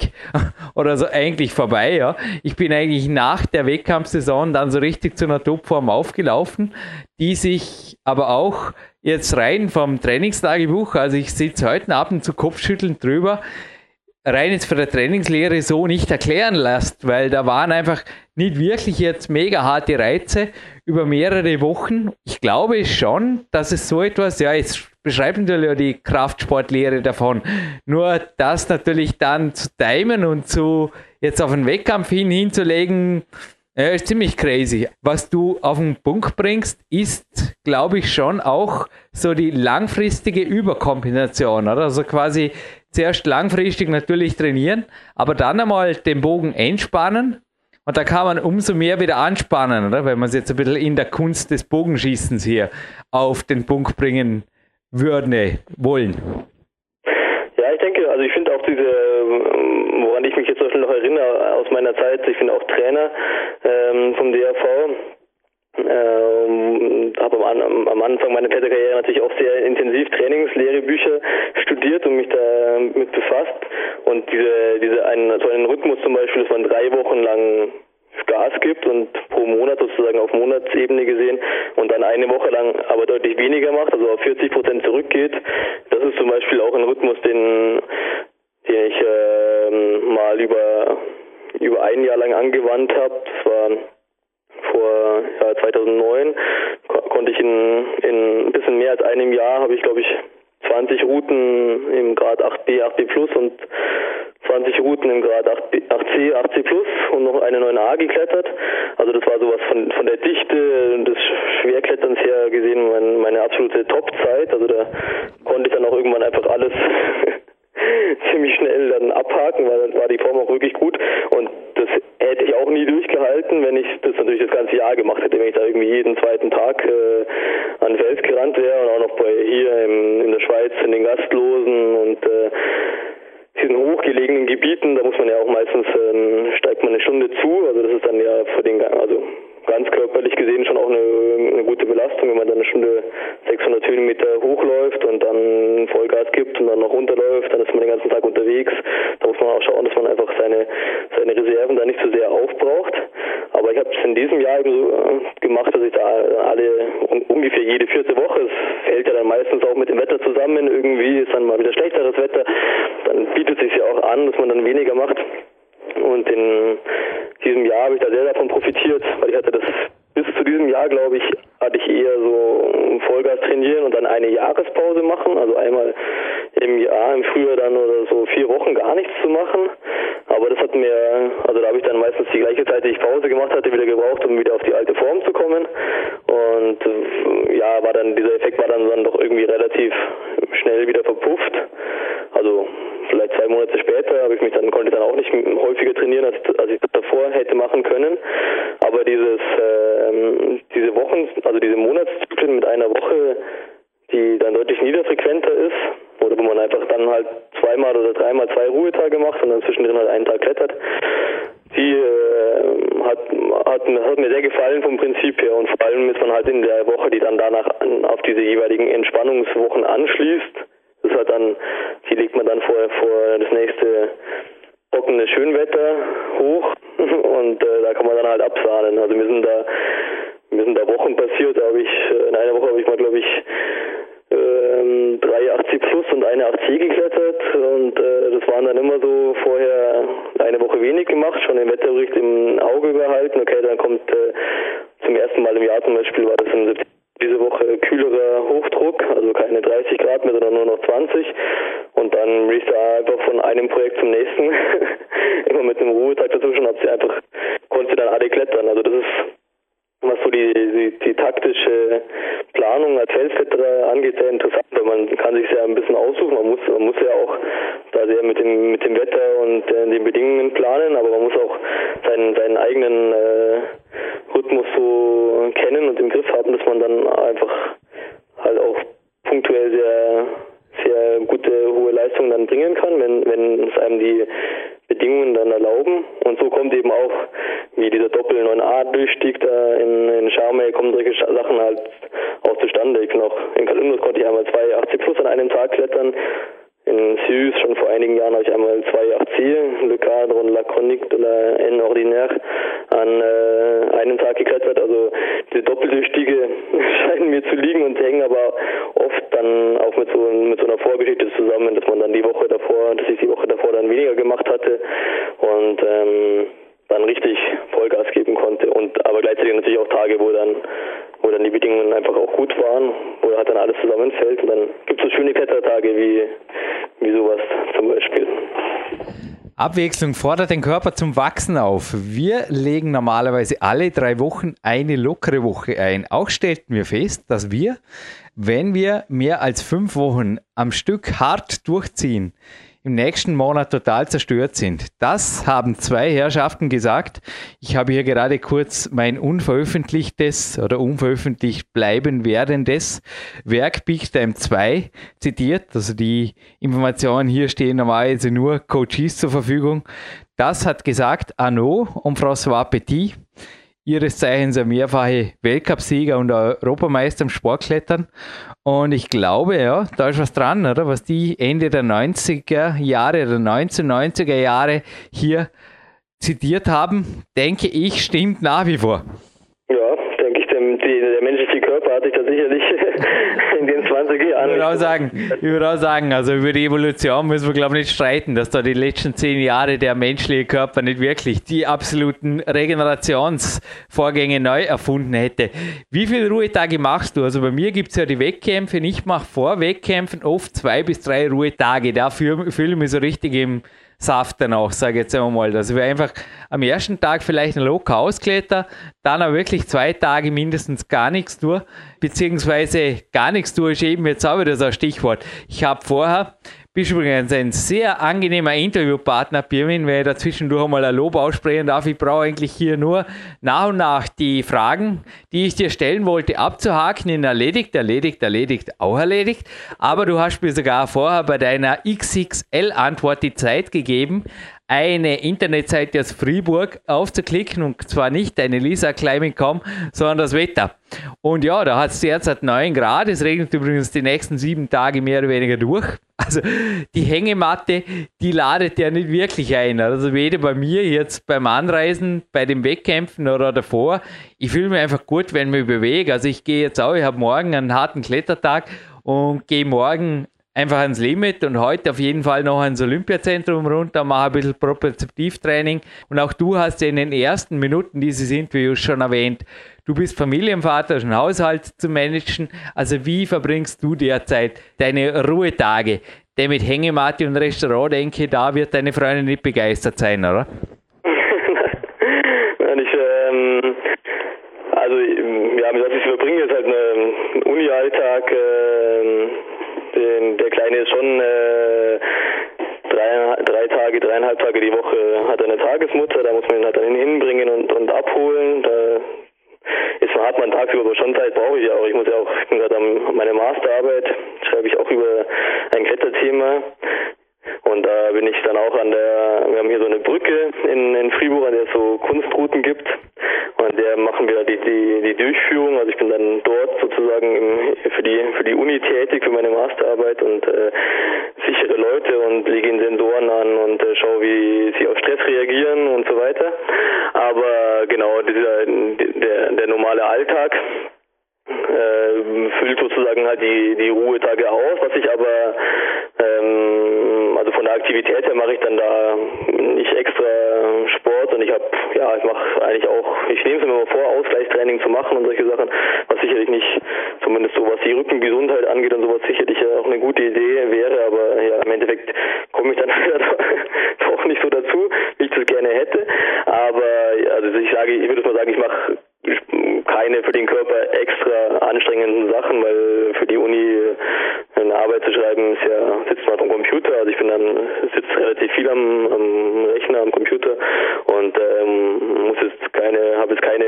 oder so eigentlich vorbei, ja, ich bin eigentlich nach der Wettkampfsaison dann so richtig zu einer Top Form aufgelaufen, die sich aber auch jetzt rein vom Trainingstagebuch, also ich sitze heute Abend zu Kopfschütteln drüber, rein jetzt von der Trainingslehre so nicht erklären lässt, weil da waren einfach nicht wirklich jetzt mega harte Reize über mehrere Wochen. Ich glaube schon, dass es so etwas, ja, jetzt beschreibt natürlich auch die Kraftsportlehre davon, nur das natürlich dann zu timen und zu jetzt auf einen Wettkampf hin hinzulegen, ja, ist ziemlich crazy. Was du auf den Punkt bringst, ist, glaube ich, schon auch so die langfristige Überkompensation, oder? Also quasi zuerst langfristig natürlich trainieren, aber dann einmal den Bogen entspannen, und da kann man umso mehr wieder anspannen, oder? Wenn man es jetzt ein bisschen in der Kunst des Bogenschießens hier auf den Punkt bringen würde, wollen. Ja, ich denke, also ich finde auch diese... woran ich mich jetzt zum Beispiel noch erinnere aus meiner Zeit, ich bin auch Trainer ähm, vom D A V, ähm, habe am, am Anfang meiner Kletterkarriere natürlich auch sehr intensiv Trainingslehrebücher studiert und mich da mit befasst, und diese, diese einen, so einen Rhythmus zum Beispiel, dass man drei Wochen lang Gas gibt und pro Monat sozusagen auf Monatsebene gesehen und dann eine Woche lang aber deutlich weniger macht, also auf vierzig Prozent zurückgeht, das ist zum Beispiel auch ein Rhythmus, den den ich ähm, mal über über ein Jahr lang angewandt habe. Das war vor ja, zweitausendneun. Ko konnte ich in in ein bisschen mehr als einem Jahr, habe ich glaube ich zwanzig Routen im Grad acht B, acht B plus und zwanzig Routen im Grad acht C, acht C plus und noch eine neun A geklettert. Also das war sowas von von der Dichte des Schwerkletterns her gesehen mein, meine absolute Top-Zeit. Also da konnte ich dann auch irgendwann einfach alles ziemlich schnell dann abhaken, weil dann war die Form auch wirklich gut, und das hätte ich auch nie durchgehalten, wenn ich das natürlich das ganze Jahr gemacht hätte, wenn ich da irgendwie jeden zweiten Tag äh, an den Fels gerannt wäre und auch noch bei hier im, in der Schweiz in den Gastlosen und äh, diesen hochgelegenen Gebieten, da muss man ja auch meistens, äh, steigt man eine Stunde zu, also das ist dann ja für den, also ganz körperlich gesehen schon auch eine, eine gute Belastung, wenn man dann eine Stunde sechshundert Höhenmeter hochläuft und dann Vollgas gibt und dann noch runterläuft, dann ist man den ganzen Tag unterwegs. Da muss man auch schauen, dass man einfach seine seine Reserven da nicht so sehr aufbraucht. Aber ich habe es in diesem Jahr eben so gemacht, dass ich da alle, ungefähr jede vierte Woche, es fällt ja dann meistens auch mit dem Wetter zusammen, irgendwie ist dann mal wieder schlechteres Wetter, dann bietet es sich ja auch an, dass man dann weniger macht. Und in diesem Jahr habe ich ja sehr davon profitiert, weil ich hatte das bis zu diesem Jahr, glaube ich, hatte ich eher so Vollgas trainieren und dann eine Jahrespause machen, also einmal im Jahr, im Frühjahr dann oder so vier Wochen gar nichts zu machen. Aber das hat mir, also da habe ich dann meistens die gleiche Zeit, die ich Pause gemacht hatte, wieder gebraucht, um wieder auf die alte Form zu kommen. Und ja, war dann dieser Effekt war dann, dann doch irgendwie relativ schnell wieder verpufft. Also vielleicht zwei Monate später habe ich mich dann konnte ich dann auch nicht häufiger trainieren, als, als ich das davor hätte machen können. Aber dieses äh, diese Wochen, also diese Monatszyklen mit einer Woche, die dann deutlich niederfrequenter ist, oder wo man einfach dann halt zweimal oder dreimal zwei Ruhetage macht und dann zwischendrin halt einen Tag klettert, die äh, hat, hat, hat mir sehr gefallen vom Prinzip her. Und vor allem ist man halt in der Woche, die dann danach an, auf diese jeweiligen Entspannungswochen anschließt. Das ist halt dann, die legt man dann vor, vor das nächste trockene Schönwetter hoch und äh, da kann man dann halt absahnen. Also wir sind da, wir sind da Wochen passiert, da habe ich, in einer Woche habe ich mal, glaube ich, drei Komma achtzig plus und eine achtzig geklettert und äh, das waren dann immer so vorher eine Woche wenig gemacht, schon den Wetterbericht im Auge behalten. Okay, dann kommt äh, zum ersten Mal im Jahr zum Beispiel, war das im September diese Woche kühlerer Hochdruck, also keine dreißig Grad mehr, sondern nur noch zwanzig und dann bin ich da einfach von einem Projekt zum nächsten, immer mit einem Ruhetag dazwischen, hab sie einfach, konnte sie dann alle klettern, also das ist was so die, die, die taktische Planung als Felskletterer angeht, sehr interessant, weil man kann sich ja ein bisschen aussuchen, man muss, man muss ja auch da sehr mit dem, mit dem Wetter und äh, den Bedingungen planen, aber man muss auch seinen, seinen eigenen äh, Rhythmus so kennen und im Griff haben, dass man dann einfach halt auch punktuell sehr, sehr gute, hohe Leistungen dann bringen kann, wenn, wenn es einem die Bedingungen dann erlauben. Und so kommt eben auch, wie dieser Doppel neun A Durchstieg da in, in Sharm El, kommen solche Sachen halt auch zustande. Ich bin auch in Kalundus, konnte ich einmal zwei Komma achtzig plus an einem Tag klettern. In Sius schon vor einigen Jahren habe ich einmal zwei Komma achtzig, Le Cadre und La Chronique de la N Ordinaire an äh, einem Tag geklettert. Also diese Doppeldurchstiege scheinen mir zu liegen und hängen aber oft dann auch mit so, mit so einer Vorgeschichte zusammen, dass man dann die Woche davor, dass ich die Woche davor dann weniger gemacht hatte und ähm, dann richtig Vollgas geben konnte. Und aber gleichzeitig natürlich auch Tage, wo dann wo dann die Bedingungen einfach auch gut waren, wo halt dann alles zusammenfällt. Und dann gibt es so schöne Klettertage wie, wie sowas zum Beispiel. Abwechslung fordert den Körper zum Wachsen auf. Wir legen normalerweise alle drei Wochen eine lockere Woche ein. Auch stellten wir fest, dass wir, wenn wir mehr als fünf Wochen am Stück hart durchziehen, im nächsten Monat total zerstört sind. Das haben zwei Herrschaften gesagt. Ich habe hier gerade kurz mein unveröffentlichtes oder unveröffentlicht bleiben werdendes Werk Big Time zwei zitiert. Also die Informationen hier stehen normalerweise nur Coaches zur Verfügung. Das hat gesagt Arnaud und François Petit, ihres Zeichens ein mehrfache Weltcupsieger und Europameister im Sportklettern. Und ich glaube, ja, da ist was dran, oder? Was die Ende der neunziger Jahre, der neunzehnhundertneunziger Jahre hier zitiert haben, denke ich, stimmt nach wie vor. Ja, denke ich, der, der menschliche Körper hat sich da sicherlich in den zwanziger Jahren... Ich würde auch sagen, ich würde auch sagen, also über die Evolution müssen wir, glaube ich, nicht streiten, dass da die letzten zehn Jahre der menschliche Körper nicht wirklich die absoluten Regenerationsvorgänge neu erfunden hätte. Wie viele Ruhetage machst du? Also bei mir gibt es ja die Wettkämpfe, ich mache vor Wettkämpfen oft zwei bis drei Ruhetage. Da fühle ich mich so richtig im Saft danach, sage ich jetzt einmal, dass ich einfach am ersten Tag vielleicht einen locker auskletter, dann aber wirklich zwei Tage mindestens gar nichts tue, beziehungsweise gar nichts tue ist eben jetzt auch wieder so ein Stichwort. Ich habe vorher, bist übrigens ein sehr angenehmer Interviewpartner, Birmin, wenn ich dazwischendurch einmal ein Lob aussprechen darf. Ich brauche eigentlich hier nur nach und nach die Fragen, die ich dir stellen wollte, abzuhaken in erledigt, erledigt, erledigt, auch erledigt. Aber du hast mir sogar vorher bei deiner X X L Antwort die Zeit gegeben, eine Internetseite aus Fribourg aufzuklicken und zwar nicht eine Lisa Climbing Punkt com, sondern das Wetter. Und ja, da hat es derzeit neun Grad, es regnet übrigens die nächsten sieben Tage mehr oder weniger durch. Also die Hängematte, die ladet ja nicht wirklich ein. Also weder bei mir jetzt beim Anreisen, bei den Wettkämpfen oder davor. Ich fühle mich einfach gut, wenn ich mich bewege. Also ich gehe jetzt auch, ich habe morgen einen harten Klettertag und gehe morgen einfach ans Limit und heute auf jeden Fall noch ans Olympiazentrum runter, mach ein bisschen Propriozeptivtraining. Und auch du hast ja in den ersten Minuten dieses Interviews schon erwähnt, du bist Familienvater, hast einen Haushalt zu managen. Also wie verbringst du derzeit deine Ruhetage? Denn mit Hängematte und Restaurant, denke ich, da wird deine Freundin nicht begeistert sein, oder? Nein, ich, ähm, also, ja, ich verbringe jetzt halt einen Uni-Alltag. Äh, den, der Kleine ist schon äh, drei, drei Tage, dreieinhalb Tage die Woche hat eine Tagesmutter, da muss man ihn halt dann hinbringen und, und abholen. Da, jetzt hat man tagsüber schon Zeit, brauche ich ja auch. Ich muss ja auch, ich bin gerade an meiner Masterarbeit, schreibe ich auch über ein Kletterthema. Und da bin ich dann auch an der, wir haben hier so eine Brücke in, in Fribourg, an der es so Kunstrouten gibt. Und an der machen wir die, die, die Durchführung. Also ich bin dann dort sozusagen im, für die, für die Uni tätig, für meine Masterarbeit und äh, sichere Leute und lege ihnen Sensoren an und äh, schaue, wie sie auf Stress reagieren und so weiter. Aber genau, dieser, der, der normale Alltag äh, füllt sozusagen halt die, die Ruhetage aus, was ich aber ähm, also von der Aktivität her mache ich dann da nicht extra Sport und ich habe, ja, ich mache eigentlich auch, ich nehme es mir immer vor, Ausgleichstraining zu machen und solche Sachen, was sicherlich nicht, zumindest so was die Rückengesundheit angeht und sowas sicherlich auch eine gute Idee wäre, aber ja, im Endeffekt komme ich dann wieder doch nicht so dazu, wie ich das gerne hätte, aber also ich sage, ich würde mal sagen, ich mache keine für den Körper extra anstrengenden Sachen, weil für die Uni eine Arbeit zu schreiben ist ja, sitzt man am Computer, also ich bin dann, sitze relativ viel am, am Rechner, am Computer und ähm, muss jetzt keine, habe jetzt keine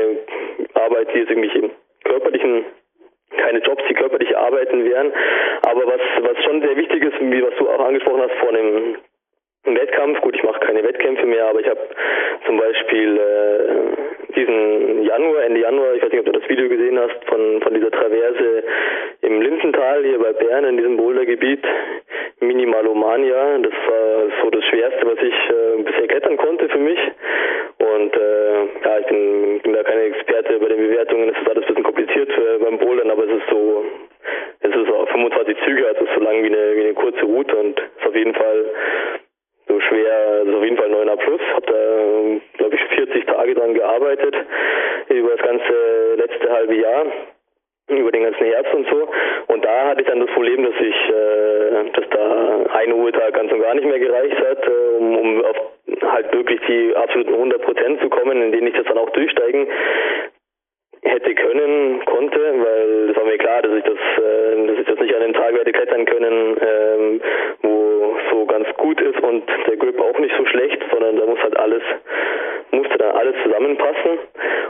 Arbeit, die jetzt irgendwelche körperlichen, keine Jobs, die körperlich arbeiten wären, aber was, was schon sehr wichtig ist, wie was du auch angesprochen hast, vor einem Im Wettkampf, gut, ich mache keine Wettkämpfe mehr, aber ich habe zum Beispiel äh, diesen Januar, Ende Januar, ich weiß nicht, ob du das Video gesehen hast, von, von dieser Traverse im Lindental, hier bei Bern, in diesem Bouldergebiet, Minimalomania, das war so das Schwerste, was ich äh, bisher klettern konnte für mich und äh, ja, ich bin, bin da keine Experte bei den Bewertungen, es ist alles ein bisschen kompliziert äh, beim Bouldern, aber es ist so, es ist auch fünfundzwanzig Züge, also es ist so lang wie eine, wie eine kurze Route und ist auf jeden Fall so schwer, also auf jeden Fall neuner plus, habe da, glaube ich, vierzig Tage dran gearbeitet, über das ganze letzte halbe Jahr, über den ganzen Herbst und so. Und da hatte ich dann das Problem, dass ich, äh, dass da ein Ruhetag ganz und gar nicht mehr gereicht hat, äh, um, um auf halt wirklich die absoluten hundert Prozent zu kommen, in denen ich das dann auch durchsteigen hätte können, konnte, weil es war mir klar, dass ich das, äh, dass ich das nicht an dem Tag werde klettern können, ähm, wo so ganz gut ist und der Grip auch nicht so schlecht, sondern da muss halt alles, musste dann alles zusammenpassen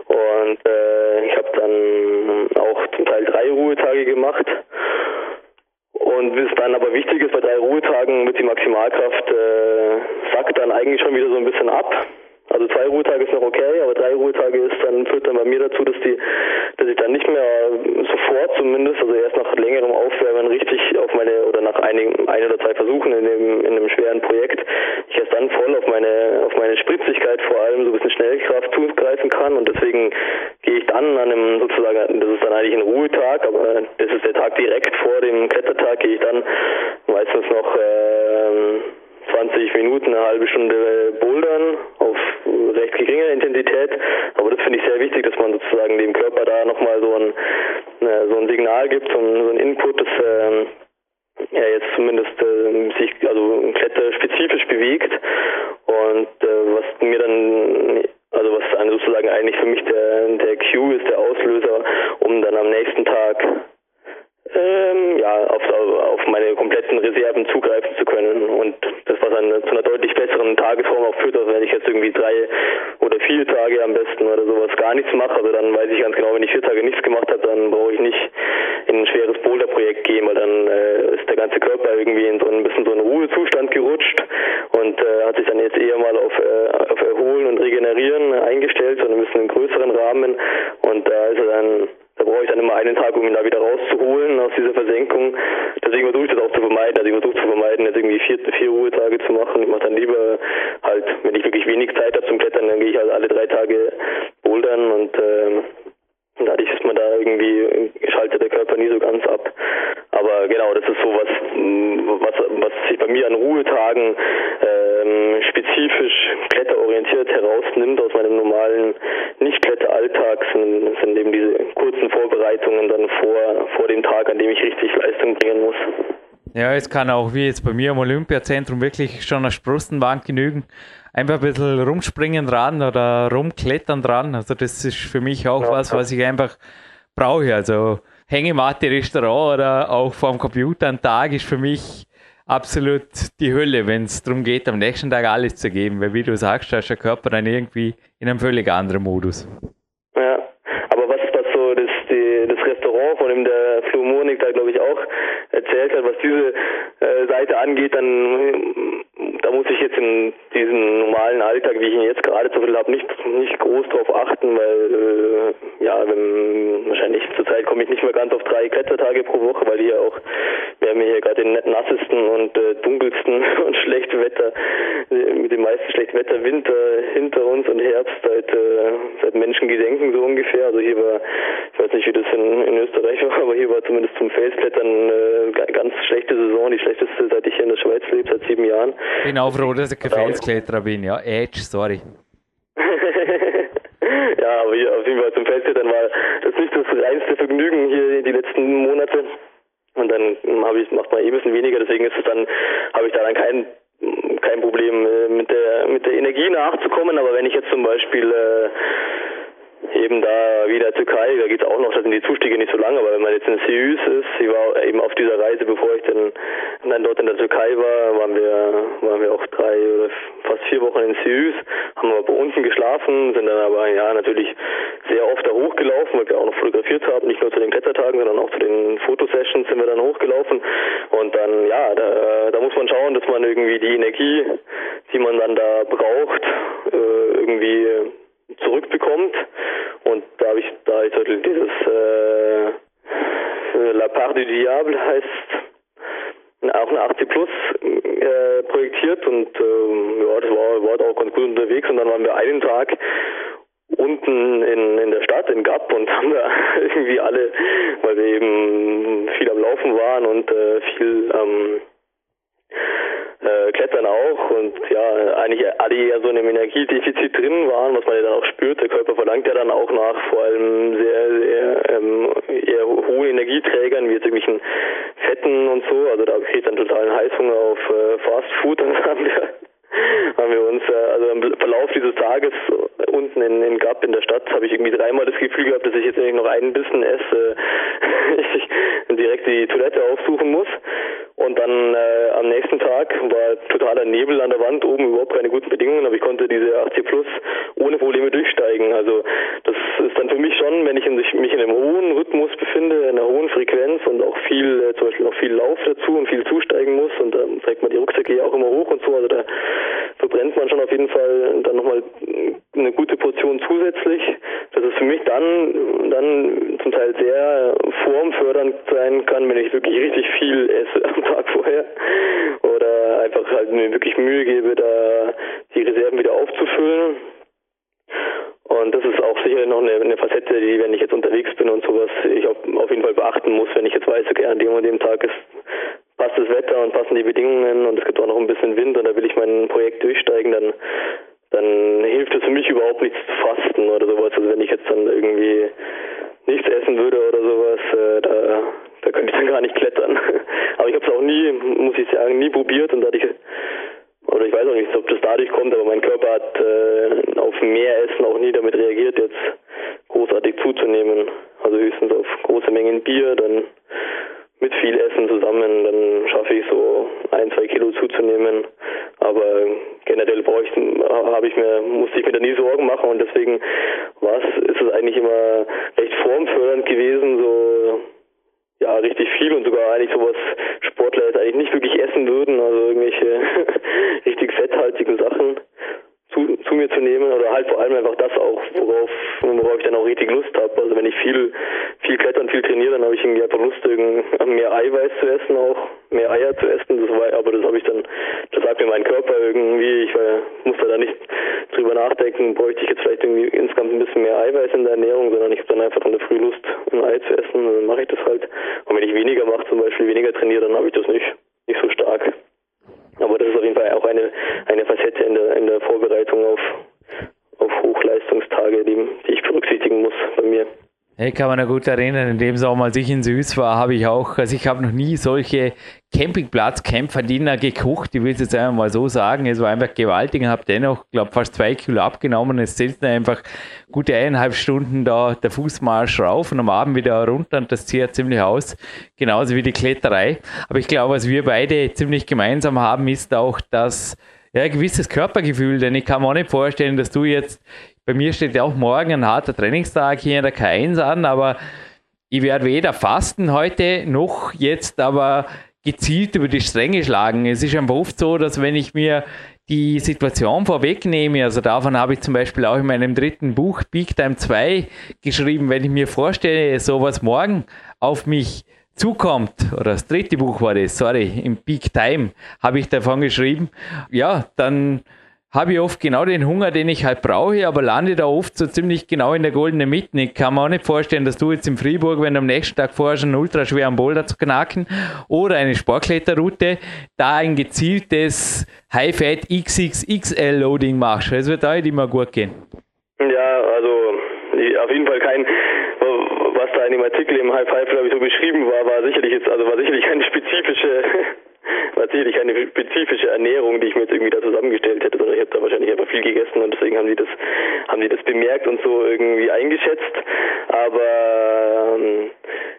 und äh, ich habe dann auch zum Teil drei Ruhetage gemacht. Und bis dann aber wichtig ist, bei drei Ruhetagen wird die Maximalkraft äh, sackt dann eigentlich schon wieder so ein bisschen ab. Also zwei Ruhetage ist noch okay, aber drei Ruhetage ist dann, führt dann bei mir dazu, dass die, dass ich dann nicht mehr sofort zumindest, also erst nach längerem Aufwärmen richtig auf meine, oder nach einigen, ein oder zwei Versuchen in dem, in einem schweren Projekt, ich erst dann voll auf meine, auf meine Spritzigkeit vor allem so ein bisschen Schnellkraft zugreifen kann und deswegen gehe ich dann an einem sozusagen, das ist dann eigentlich ein Ruhetag, aber das ist der Tag direkt vor dem Klettertag, gehe ich dann meistens noch, ähm, zwanzig Minuten, eine halbe Stunde bouldern auf recht geringer Intensität, aber das finde ich sehr wichtig, dass man sozusagen dem Körper da nochmal so ein, so ein Signal gibt, so ein, so ein Input, dass ähm, er jetzt zumindest ähm, sich also kletterspezifisch bewegt und äh, was mir dann, also was dann sozusagen eigentlich für mich der, der Cue ist, der Auslöser, um dann am nächsten Tag Ähm, ja, auf, auf meine kompletten Reserven zugreifen zu können und das, was dann zu einer deutlich besseren Tagesform auch führt, also wenn ich jetzt irgendwie drei oder vier Tage am besten oder sowas gar nichts mache, also dann weiß ich ganz genau, wenn ich vier Tage nichts gemacht habe, dann brauche ich nicht in ein schweres Boulderprojekt gehen, weil dann äh, ist der ganze Körper irgendwie in so ein bisschen so einen Ruhezustand gerutscht und äh, hat sich dann jetzt eher mal auf, äh, auf Erholen und Regenerieren eingestellt, so ein bisschen in größeren Rahmen und da äh, ist er dann Da brauche ich dann immer einen Tag, um ihn da wieder rauszuholen aus dieser Versenkung. Deswegen versuche ich das auch zu vermeiden. Also ich versuche zu vermeiden, jetzt irgendwie vier, vier Ruhetage zu machen. Ich mache dann lieber halt, wenn ich wirklich wenig Zeit habe zum Klettern, dann gehe ich halt alle drei Tage bouldern und ähm, dadurch ist man da irgendwie, schaltet der Körper nie so ganz ab. Aber genau, das ist so was, an Ruhetagen ähm, spezifisch kletterorientiert herausnimmt aus meinem normalen Nicht-Kletter-Alltag, sind, sind eben diese kurzen Vorbereitungen dann vor, vor dem Tag, an dem ich richtig Leistung bringen muss. Ja, es kann auch, wie jetzt bei mir im Olympiazentrum, wirklich schon eine Sprossenwand genügen. Einfach ein bisschen rumspringen dran oder rumklettern dran. Also das ist für mich auch ja, was, ja. was ich einfach brauche. Also Hängematte, Restaurant oder auch vorm Computer am Tag ist für mich absolut die Hölle, wenn es darum geht, am nächsten Tag alles zu geben. Weil wie du sagst, da ist der Körper dann irgendwie in einem völlig anderen Modus. Ja, aber was, was so das, die, das Restaurant, von dem der Flo Murnig da glaube ich auch erzählt hat, was diese äh, Seite angeht, dann da muss ich jetzt in diesem normalen Alltag, wie ich ihn jetzt gerade zu viel habe, nicht, nicht groß drauf achten, weil äh, ja, wenn, wahrscheinlich zurzeit komme ich nicht mehr ganz auf drei Klettertage pro Woche, weil hier auch, wir haben hier gerade den nassesten und äh, dunkelsten und schlechten Wetter, äh, mit dem meisten schlechten Wetter Winter hinter uns und Herbst seit, äh, seit Menschengedenken so ungefähr. Also hier war, ich weiß nicht, wie das in, in Österreich war, aber hier war zumindest zum Felsklettern äh, ganz schlechte Saison, die schlechteste, seit ich hier in der Schweiz lebe, seit sieben Jahren. Ich bin auch froh, dass ich kein Felskletterer bin, ja. Edge, sorry. Ja, aber hier auf jeden Fall zum Felsklettern war das nicht das reinste Vergnügen hier die letzten Monate. Und dann habe ich, macht man eh ein bisschen weniger, deswegen ist es dann, habe ich da dann kein kein Problem mit der mit der Energie nachzukommen. Aber wenn ich jetzt zum Beispiel äh, eben da wieder Türkei, da geht es auch noch, das sind die Zustiege nicht so lang, aber wenn man jetzt in Sius ist, ich war eben auf dieser Reise, bevor ich dann, dann dort in der Türkei war, waren wir waren wir auch drei oder fast vier Wochen in Sius, haben aber unten geschlafen, sind dann aber ja natürlich sehr oft da hochgelaufen, weil wir auch noch fotografiert haben, nicht nur zu den Klettertagen, sondern auch zu den Fotosessions sind wir dann hochgelaufen und dann, ja, da, da muss man schauen, dass man irgendwie die Energie, die man dann da braucht, irgendwie zurückbekommt, und da habe ich da ich heute dieses äh, La Part du Diable heißt, auch eine achtzig plus äh, projektiert und ähm, ja, das war, war auch ganz gut unterwegs, und dann waren wir einen Tag unten in, in der Stadt, in Gap, und haben da irgendwie alle, weil wir eben viel am Laufen waren und äh, viel ähm, Äh, Klettern auch und ja, eigentlich alle eher so in einem Energiedefizit drin waren, was man ja dann auch spürt. Der Körper verlangt ja dann auch nach vor allem sehr, sehr ähm, eher hohen Energieträgern, wie jetzt irgendwelchen Fetten und so. Also da kriege ich dann totalen Heißhunger auf äh, Fast Food, und dann haben wir, haben wir uns, äh, also im Verlauf dieses Tages unten in, in Gap in der Stadt habe ich irgendwie dreimal das Gefühl gehabt, dass ich jetzt eigentlich noch einen Bissen esse, äh, direkt die Toilette aufsuchen muss. Und dann äh, am nächsten Tag war totaler Nebel an der Wand, oben überhaupt keine guten Bedingungen, aber ich konnte diese achtzig plus ohne Probleme durchsteigen. Also das ist dann für mich schon, wenn ich in, mich in einem hohen Rhythmus befinde, in einer hohen Frequenz und auch viel, äh, zum Beispiel noch viel Lauf dazu und viel zusteigen muss, und dann ähm, trägt man die Rucksäcke ja auch immer hoch und so, also da verbrennt man schon auf jeden Fall dann nochmal eine gute Portion zusätzlich. Das ist für mich dann, dann zum Teil sehr formfördernd sein kann, wenn ich wirklich richtig viel esse am Tag vorher oder einfach halt mir wirklich Mühe gebe, da die Reserven wieder aufzufüllen. Und das ist auch sicher noch eine, eine Facette, die, wenn ich jetzt unterwegs bin und sowas, ich auf, auf jeden Fall beachten muss, wenn ich jetzt weiß, okay, an dem und dem Tag ist, passt das Wetter und passen die Bedingungen und es gibt auch noch ein bisschen Wind und da will ich mein Projekt durchsteigen, dann dann hilft es für mich überhaupt nichts zu fasten oder sowas. Also wenn ich jetzt dann irgendwie nichts essen würde oder sowas, äh, da, da könnte ich dann gar nicht klettern. Aber ich habe es auch nie, muss ich sagen, nie probiert, und dadurch, oder ich weiß auch nicht, ob das dadurch kommt, aber mein Körper hat äh, auf mehr Essen auch nie damit reagiert, jetzt großartig zuzunehmen. Also höchstens auf große Mengen Bier, dann mit viel Essen zusammen, dann schaffe ich so ein, zwei Kilo zuzunehmen. Aber generell brauche ich, habe ich mir, musste ich mir da nie Sorgen machen, und deswegen war es, ist es eigentlich immer recht formfördernd gewesen, so ja richtig viel, und sogar eigentlich sowas Sportler jetzt eigentlich nicht wirklich essen würden, also irgendwelche richtig fetthaltigen Sachen zu, zu mir zu nehmen, oder halt vor allem einfach das auch, worauf, worauf ich dann auch richtig Lust habe. Also wenn ich viel viel klettern, viel trainiere, dann habe ich irgendwie einfach Lust, mehr Eiweiß zu essen, auch mehr Eier zu essen. Das war, aber das habe ich dann, das sagt mir mein Körper irgendwie, ich äh, muss da nicht drüber nachdenken, bräuchte ich jetzt vielleicht irgendwie insgesamt ein bisschen mehr Eiweiß in der Ernährung, sondern ich habe dann einfach in der Früh Lust, ein Ei zu essen, und dann mache ich das halt. Und wenn ich weniger mache, zum Beispiel weniger trainiere, dann habe ich das nicht, nicht so stark. Frage, die, die ich berücksichtigen muss bei mir. Ich kann mich noch gut erinnern, indem es auch mal sich in Süß war, habe ich auch, also ich habe noch nie solche Campingplatz-Kämpferdiener gekocht, ich will es jetzt einfach mal so sagen, es war einfach gewaltig und habe dennoch, glaube fast zwei Kilo abgenommen, es zählt einfach gute eineinhalb Stunden da der Fußmarsch rauf und am Abend wieder runter und das zieht ziemlich aus, genauso wie die Kletterei, aber ich glaube, was wir beide ziemlich gemeinsam haben, ist auch das, ja, ein gewisses Körpergefühl, denn ich kann mir auch nicht vorstellen, dass du jetzt, bei mir steht ja auch morgen ein harter Trainingstag hier in der K eins an, aber ich werde weder fasten heute noch jetzt aber gezielt über die Stränge schlagen. Es ist einfach oft so, dass wenn ich mir die Situation vorwegnehme, also davon habe ich zum Beispiel auch in meinem dritten Buch Big Time zwei geschrieben, wenn ich mir vorstelle, sowas morgen auf mich zukommt, oder das dritte Buch war das, sorry, im Big Time habe ich davon geschrieben, ja, dann habe ich oft genau den Hunger, den ich halt brauche, aber lande da oft so ziemlich genau in der goldenen Mitte. Ich kann mir auch nicht vorstellen, dass du jetzt in Fribourg, wenn du am nächsten Tag vorher schon einen ultraschweren Boulder zu knacken oder eine Sportkletterroute, da ein gezieltes High-Fat X X X L-Loading machst. Es wird auch nicht immer gut gehen. Ja, also auf jeden Fall kein, was da in dem Artikel im High-Five, glaube ich, so beschrieben war, war sicherlich jetzt, also war sicherlich keine spezifische... war sicherlich eine spezifische Ernährung, die ich mir jetzt irgendwie da zusammengestellt hätte, sondern ich habe da wahrscheinlich einfach viel gegessen und deswegen haben die das, haben die das bemerkt und so irgendwie eingeschätzt. Aber ähm,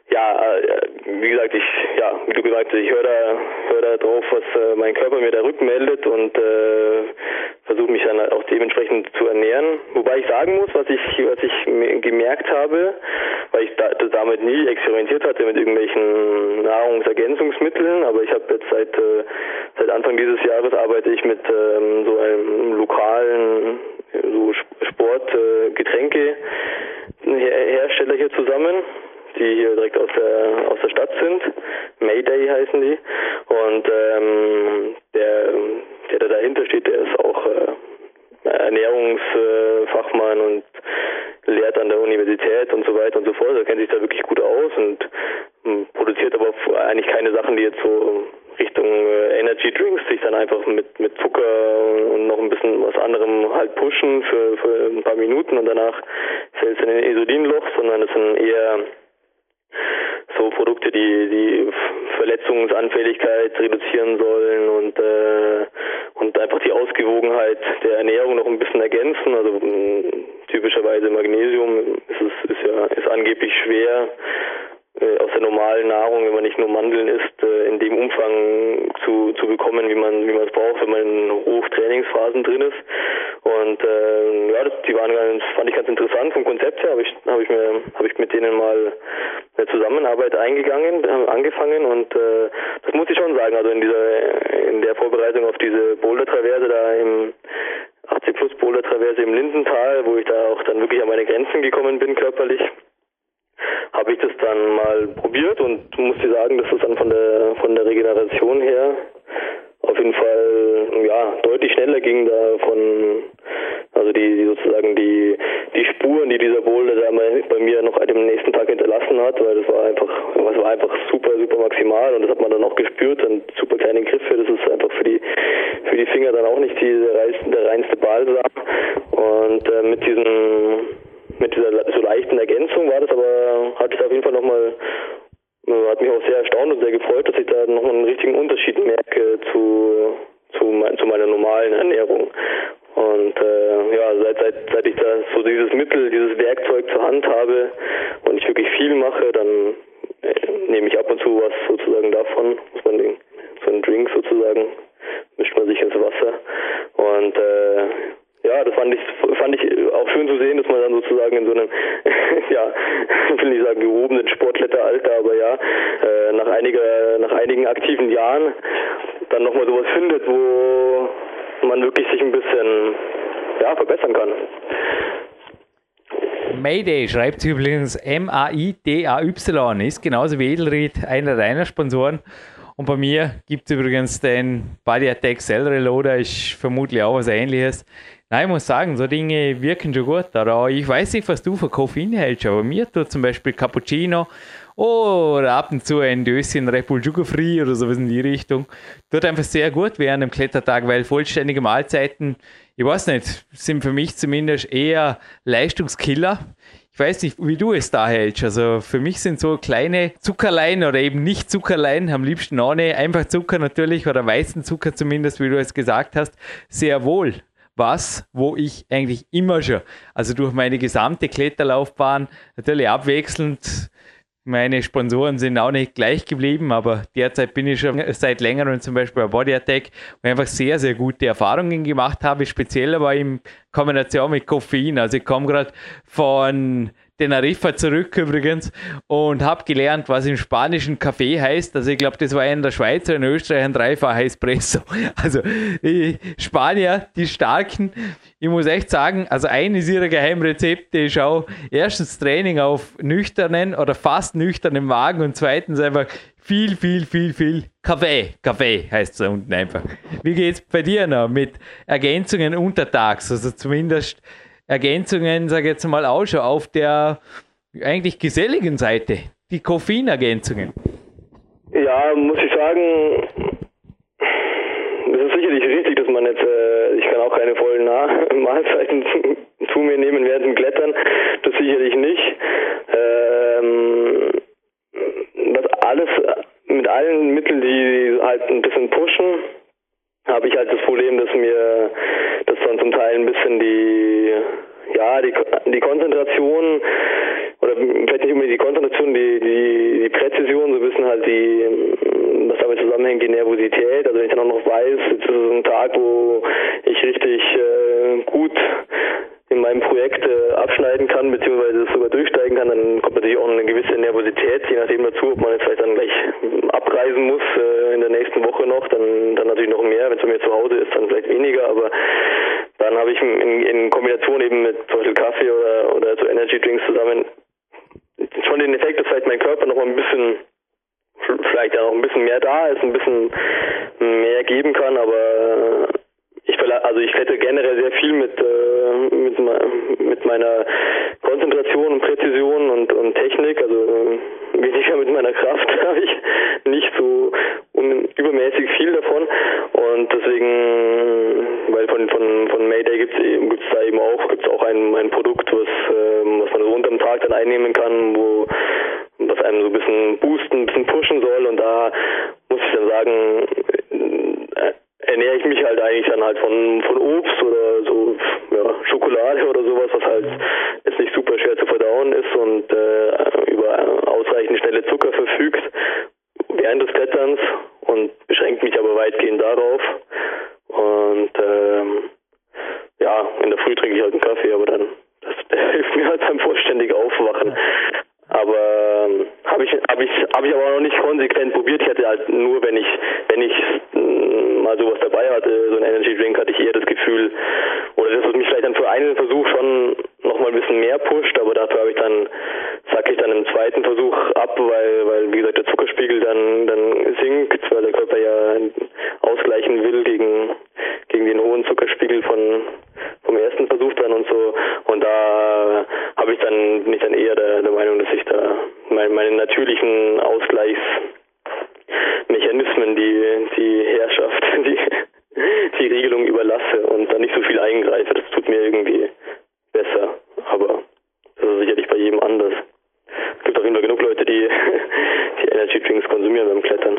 ja, äh, wie gesagt, ich, ja, wie du gesagt hast, ich höre da, hör da drauf, was äh, mein Körper mir da rückmeldet und äh, versuche mich dann auch dementsprechend zu ernähren. Wobei ich sagen muss, was ich, was ich gemerkt habe, weil ich da, damit nie experimentiert hatte mit irgendwelchen Nahrungsergänzungsmitteln, aber ich habe jetzt Seit, äh, seit Anfang dieses Jahres arbeite ich mit ähm, so einem lokalen so Sportgetränkehersteller äh, hier zusammen, die hier direkt aus der aus der Stadt sind. Mayday heißen die. Und ähm, der, der da dahinter steht, der ist auch äh, Ernährungsfachmann und lehrt an der Universität und so weiter und so fort. Er kennt sich da wirklich gut aus und ähm, produziert aber eigentlich keine Sachen, die jetzt so Richtung äh, Energy Drinks, sich dann einfach mit, mit Zucker und noch ein bisschen was anderem halt pushen für, für ein paar Minuten und danach fällt es in ein Isodinloch, sondern es sind eher so Produkte, die die Verletzungsanfälligkeit reduzieren sollen und äh, und einfach die Ausgewogenheit der Ernährung noch ein bisschen ergänzen. Also mh, typischerweise Magnesium ist, es, ist ja ist angeblich schwer aus der normalen Nahrung, wenn man nicht nur Mandeln isst, in dem Umfang zu zu bekommen, wie man wie man es braucht, wenn man in Hochtrainingsphasen drin ist. Und äh, ja, das, die waren ganz, fand ich ganz interessant vom Konzept her. Habe ich habe ich mir habe ich mit denen mal eine Zusammenarbeit eingegangen, angefangen und äh, das muss ich schon sagen. Also in dieser in der Vorbereitung auf diese Boulder-Traverse da im achtzig plus Boulder-Traverse im Lindental, wo ich da auch dann wirklich an meine Grenzen gekommen bin körperlich, habe ich das dann mal probiert und muss dir sagen, dass das dann von der von der Regeneration her auf jeden Fall ja deutlich schneller ging da von, also die, die sozusagen die die Spuren, die dieser Boulder da bei mir noch am nächsten Tag hinterlassen hat, weil das war einfach das war einfach super super maximal und das hat man dann auch gespürt und super kleine Griffe, das ist einfach für die für die Finger dann auch nicht die, der reinste Balsam und äh, mit diesem Mit dieser so leichten Ergänzung war das, aber hat es auf jeden Fall nochmal, hat mich auch sehr erstaunt und sehr gefreut, dass ich da nochmal einen richtigen Unterschied merke zu, zu, mein, zu meiner normalen Ernährung. Und äh, ja, seit, seit, seit ich da so dieses Mittel, dieses Werkzeug zur Hand habe und ich wirklich viel mache, dann äh, nehme ich ab und zu was sozusagen davon, muss man den, so einen Drink sozusagen, mischt man sich ins Wasser und äh, ja, das fand ich fand ich auch schön zu sehen, dass man dann sozusagen in so einem, ja, ich will nicht sagen gehobenen Sportkletteralter, aber ja, äh, nach einiger, nach einigen aktiven Jahren dann nochmal sowas findet, wo man wirklich sich ein bisschen, ja, verbessern kann. Mayday schreibt sich übrigens M A I D A Y, ist genauso wie Edelrid einer deiner Sponsoren. Und bei mir gibt es übrigens den Body Attack Cell Reloader, ist vermutlich auch was Ähnliches. Nein, ich muss sagen, so Dinge wirken schon gut. Aber ich weiß nicht, was du für Koffein hältst, aber mir tut zum Beispiel Cappuccino oder ab und zu ein Döschen Red Bull Sugar Free oder sowas in die Richtung. Tut einfach sehr gut während dem Klettertag, weil vollständige Mahlzeiten, ich weiß nicht, sind für mich zumindest eher Leistungskiller. Ich weiß nicht, wie du es da hältst. Also für mich sind so kleine Zuckerlein oder eben nicht Zuckerlein, am liebsten ohne einfach Zucker natürlich oder weißen Zucker zumindest, wie du es gesagt hast, sehr wohl. Was, wo ich eigentlich immer schon, also durch meine gesamte Kletterlaufbahn, natürlich abwechselnd, meine Sponsoren sind auch nicht gleich geblieben, aber derzeit bin ich schon seit längerem zum Beispiel bei Body Attack, wo ich einfach sehr, sehr gute Erfahrungen gemacht habe, speziell aber in Kombination mit Koffein. Also ich komme gerade von den Arifa zurück übrigens und habe gelernt, was im spanischen Kaffee heißt. Also ich glaube, das war in der Schweiz oder in Österreich ein dreifacher Espresso. Also die Spanier, die Starken, ich muss echt sagen, also eines ihrer Geheimrezepte ist auch erstens Training auf nüchternen oder fast nüchternen Magen und zweitens einfach viel, viel, viel, viel Kaffee. Kaffee heißt es da unten einfach. Wie geht's bei dir noch mit Ergänzungen untertags? Also zumindest Ergänzungen, sage ich jetzt mal auch schon, auf der eigentlich geselligen Seite, die Koffeinergänzungen. Ja, muss ich sagen, das ist sicherlich richtig, dass man jetzt, äh, ich kann auch keine vollen Mahlzeiten zu, zu mir nehmen während dem Klettern, das sicherlich nicht. Ähm, das alles mit allen Mitteln, die halt ein bisschen pushen, habe ich halt das Problem, dass mir das dann zum Teil ein bisschen die, ja, die, die Konzentration oder vielleicht nicht unbedingt die Konzentration, die, die, die Präzision, so ein bisschen halt die, was damit zusammenhängt, die Nervosität. Also wenn ich dann auch noch weiß, jetzt ist es ein Tag, wo ich richtig äh, gut in meinem Projekt äh, abschneiden kann, beziehungsweise es sogar durchsteigen kann, dann kommt natürlich auch eine gewisse Nervosität, je nachdem dazu, ob man jetzt vielleicht dann gleich abreisen muss äh, in der nächsten Woche noch, dann, dann natürlich noch mehr, wenn es bei mir zu Hause ist, dann vielleicht weniger, aber dann habe ich in, in Kombination eben mit zum Beispiel Kaffee oder, oder so Energy Drinks zusammen schon den Effekt, dass vielleicht mein Körper noch mal ein bisschen, vielleicht auch ein bisschen mehr da ist, ein bisschen mehr geben kann, aber Ich, also ich klette generell sehr viel mit, äh, mit, mit meiner Konzentration und Präzision und, und Technik, also weniger mit meiner Kraft, habe ich nicht so un, übermäßig viel davon und deswegen, weil von, von, von Mayday gibt es da eben auch, gibt's auch ein, ein Produkt, was, ähm, was man so unterm Tag dann einnehmen kann, wo was einem so ein bisschen boosten, ein bisschen pushen soll und da muss ich dann sagen, äh, ernähre ich mich halt eigentlich dann halt von, von Obst oder so, ja, Schokolade oder sowas, was halt jetzt nicht super schwer zu verdauen ist und äh, über ausreichend schnelle Zucker verfügt während des Kletterns und beschränkt mich aber weitgehend darauf. Und ähm, ja, in der Früh trinke ich halt einen Kaffee, aber dann, das, der hilft mir halt beim vollständig Aufwachen. Aber ähm, habe ich habe ich habe ich aber auch noch nicht konsequent probiert. Ich hatte halt nur, wenn ich wenn ich äh, mal sowas dabei hatte, so ein Energy Drink, hatte ich eher das Gefühl, oder das, was mich vielleicht dann für einen Versuch schon nochmal ein bisschen mehr pusht, aber dafür habe ich dann sacke ich dann im zweiten Versuch ab, weil weil wie gesagt der Zuckerspiegel dann dann sinkt, weil der Körper ja ausgleichen will gegen gegen den hohen Zuckerspiegel von vom ersten Versuch dann und so. Und da habe ich dann bin ich dann eher der, der Meinung, dass ich da meine, meine natürlichen Ausgleichsmechanismen, die die Herrschaft, die die Regelung überlasse und dann nicht so viel eingreife. Das tut mir irgendwie besser, aber das ist sicherlich bei jedem anders. Es gibt auf jeden Fall genug Leute, die die Energy Drinks konsumieren beim Klettern.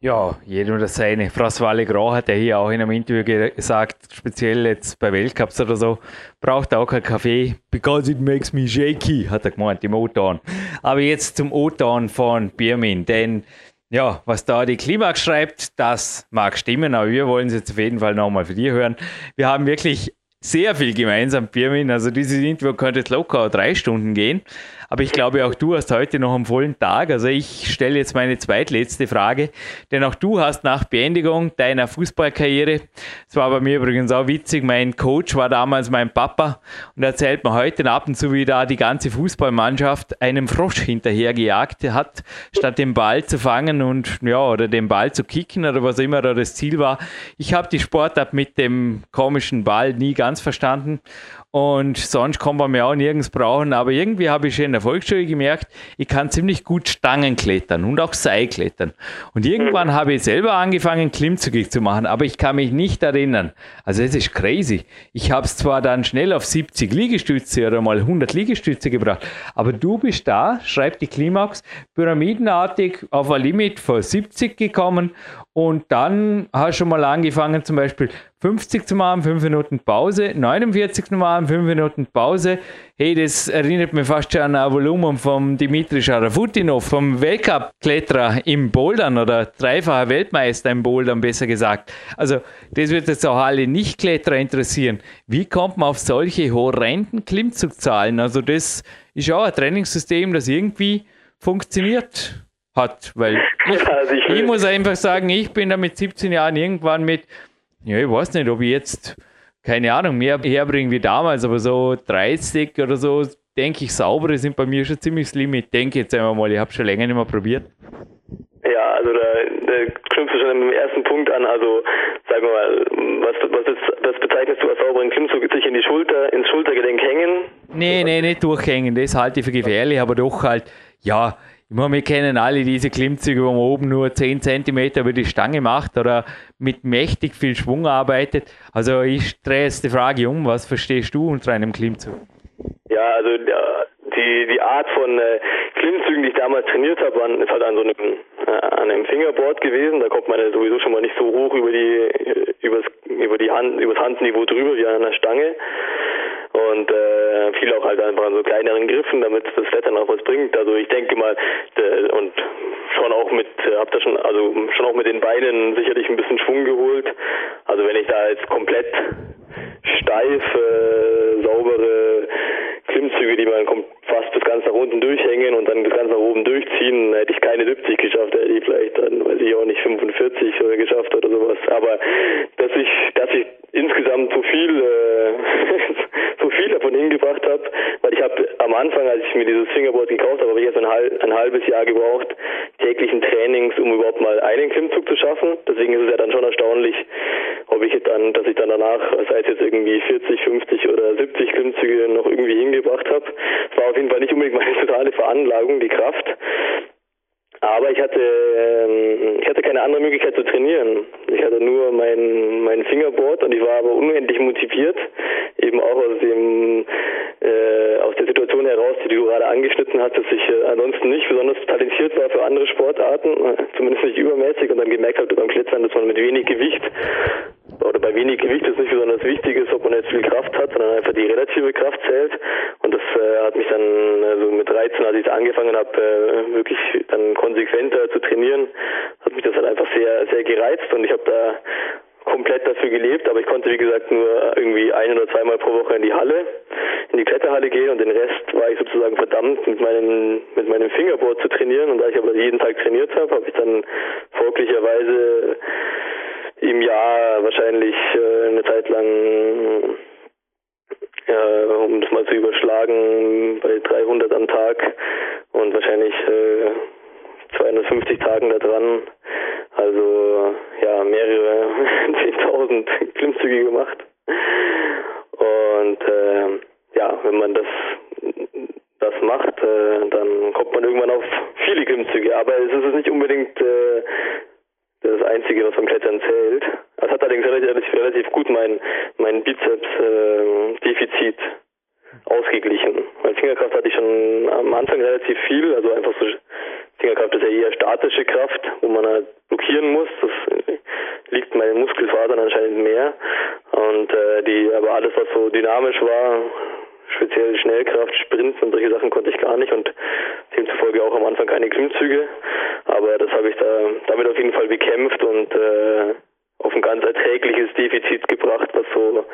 Ja, jedem das seine. François Legrand hat ja hier auch in einem Interview gesagt, speziell jetzt bei Weltcups oder so, braucht auch keinen Kaffee, because it makes me shaky, hat er gemeint im O-Ton. Aber jetzt zum O-Ton von Bermin, denn ja, was da die Klimax schreibt, das mag stimmen, aber wir wollen es jetzt auf jeden Fall nochmal für dir hören. Wir haben wirklich sehr viel gemeinsam, Bermin. Also dieses Interview könnte jetzt locker drei Stunden gehen. Aber ich glaube, auch du hast heute noch einen vollen Tag. Also ich stelle jetzt meine zweitletzte Frage. Denn auch du hast nach Beendigung deiner Fußballkarriere, es war bei mir übrigens auch witzig, mein Coach war damals mein Papa und erzählt mir heute ab und zu, wie da die ganze Fußballmannschaft einem Frosch hinterhergejagt hat, statt den Ball zu fangen und ja, oder den Ball zu kicken oder was immer da das Ziel war. Ich habe die Sportart mit dem komischen Ball nie ganz verstanden Und sonst kann man mir auch nirgends brauchen. Aber irgendwie habe ich schon in der Volksschule gemerkt, ich kann ziemlich gut Stangen klettern und auch Seil klettern. Und irgendwann habe ich selber angefangen, Klimmzüge zu machen, aber ich kann mich nicht erinnern. Also es ist crazy. Ich habe es zwar dann schnell auf siebzig Liegestütze oder mal hundert Liegestütze gebracht, aber du bist da, schreibt die Klimax, pyramidenartig auf ein Limit von siebzig gekommen und dann hast du mal angefangen, zum Beispiel fünfzig zu machen, fünf Minuten Pause, neunundvierzig zu machen, fünf Minuten Pause. Hey, das erinnert mich fast schon an ein Volumen vom Dmitrii Sharafutdinov, vom Weltcup-Kletterer im Bouldern oder dreifacher Weltmeister im Bouldern, besser gesagt. Also das wird jetzt auch alle Nicht-Kletterer interessieren. Wie kommt man auf solche horrenden Klimmzugzahlen? Also das ist auch ein Trainingssystem, das irgendwie funktioniert hat, weil ich, also ich, ich muss einfach sagen, ich bin da mit siebzehn Jahren irgendwann mit, ja, ich weiß nicht, ob ich jetzt, keine Ahnung, mehr herbringe wie damals, aber so dreißig oder so, denke ich, saubere sind bei mir schon ziemlich slim. Ich denke jetzt einmal mal, ich habe schon länger nicht mehr probiert. Ja, also da, da knüpfst du schon im ersten Punkt an, also sagen wir mal, was, was, ist, was bezeichnest du als sauberen Klimmzug? Sich in die Schulter, ins Schultergelenk hängen? Nee, nee, nicht durchhängen, das halte ich für gefährlich, aber doch halt, ja, ich meine, wir kennen alle diese Klimmzüge, wo man oben nur zehn Zentimeter über die Stange macht oder mit mächtig viel Schwung arbeitet. Also ich drehe jetzt die Frage um, was verstehst du unter einem Klimmzug? Ja, also die, die Art von Klimmzügen, die ich damals trainiert habe, waren, ist halt an so einem, an einem Fingerboard gewesen. Da kommt man ja sowieso schon mal nicht so hoch über die, übers, über die Hand, übers Handniveau drüber wie an einer Stange. Und äh, viel auch halt einfach an so kleineren Griffen, damit das Klettern auch was bringt. Also ich denke mal, äh, und schon auch mit, äh, hab da schon, also schon auch mit den Beinen sicherlich ein bisschen Schwung geholt. Also wenn ich da jetzt komplett steif, äh, saubere Klimmzüge, die man kommt, fast das Ganze nach unten durchhängen und dann das Ganze nach oben durchziehen, hätte ich keine siebzig geschafft, hätte ich vielleicht dann, weiß ich auch nicht, fünfundvierzig oder geschafft oder sowas. Aber dass ich, dass ich insgesamt so viel, äh, so viel davon hingebracht habe, weil ich habe am Anfang, als ich mir dieses Fingerboard gekauft habe, habe ich erst ein, ein halbes Jahr gebraucht, täglichen Trainings, um überhaupt mal einen Klimmzug zu schaffen. Deswegen ist es ja dann schon erstaunlich, ob ich dann, dass ich dann danach, sei es jetzt irgendwie vierzig, fünfzig oder siebzig Klimmzüge noch irgendwie hingebracht habe. Es war auf jeden Fall nicht unbedingt meine totale Veranlagung, die Kraft. Aber ich hatte, ich hatte keine andere Möglichkeit zu trainieren. Ich hatte nur mein, mein Fingerboard und ich war aber unendlich motiviert, eben auch aus dem, äh, aus der Situation heraus, die du gerade angeschnitten hast, dass ich äh, ansonsten nicht besonders talentiert war für andere Sportarten, zumindest nicht übermäßig, und dann gemerkt habe beim Klettern, dass man mit wenig Gewicht oder bei wenig Gewicht es nicht besonders wichtig ist, ob man jetzt viel Kraft hat, sondern einfach die relative Kraft zählt. Und das äh, hat mich dann, also mit dreizehn, als ich angefangen habe, äh, wirklich dann konsequenter zu trainieren, hat mich das halt einfach sehr, sehr gereizt und ich habe da komplett dafür gelebt, aber ich konnte, wie gesagt, nur irgendwie ein- oder zweimal pro Woche in die Halle, in die Kletterhalle gehen und den Rest war ich sozusagen verdammt, mit meinem mit meinem Fingerboard zu trainieren, und da ich aber jeden Tag trainiert habe, habe ich dann folglicherweise im Jahr wahrscheinlich äh, eine Zeit lang, äh, um das mal zu überschlagen, bei dreihundert am Tag und wahrscheinlich äh, zweihundertfünfzig Tagen da dran, also ja, mehrere zehntausend Klimmzüge gemacht. Und äh, ja, wenn man das das macht, äh, dann kommt man irgendwann auf viele Klimmzüge, aber es ist nicht unbedingt äh, das Einzige, was beim Klettern zählt. Das hat allerdings relativ, relativ gut mein, mein Bizeps-Defizit äh, ausgeglichen. Meine Fingerkraft hatte ich schon am Anfang relativ viel, also einfach so, Fingerkraft ist ja eher statische Kraft, wo man halt blockieren muss, das liegt meinen Muskelfasern anscheinend mehr. Und äh, die, aber alles, was so dynamisch war, speziell Schnellkraft, Sprints und solche Sachen konnte ich gar nicht und demzufolge auch am Anfang keine Klimmzüge. Aber das habe ich da damit auf jeden Fall bekämpft und äh, auf ein ganz erträgliches Defizit gebracht, was so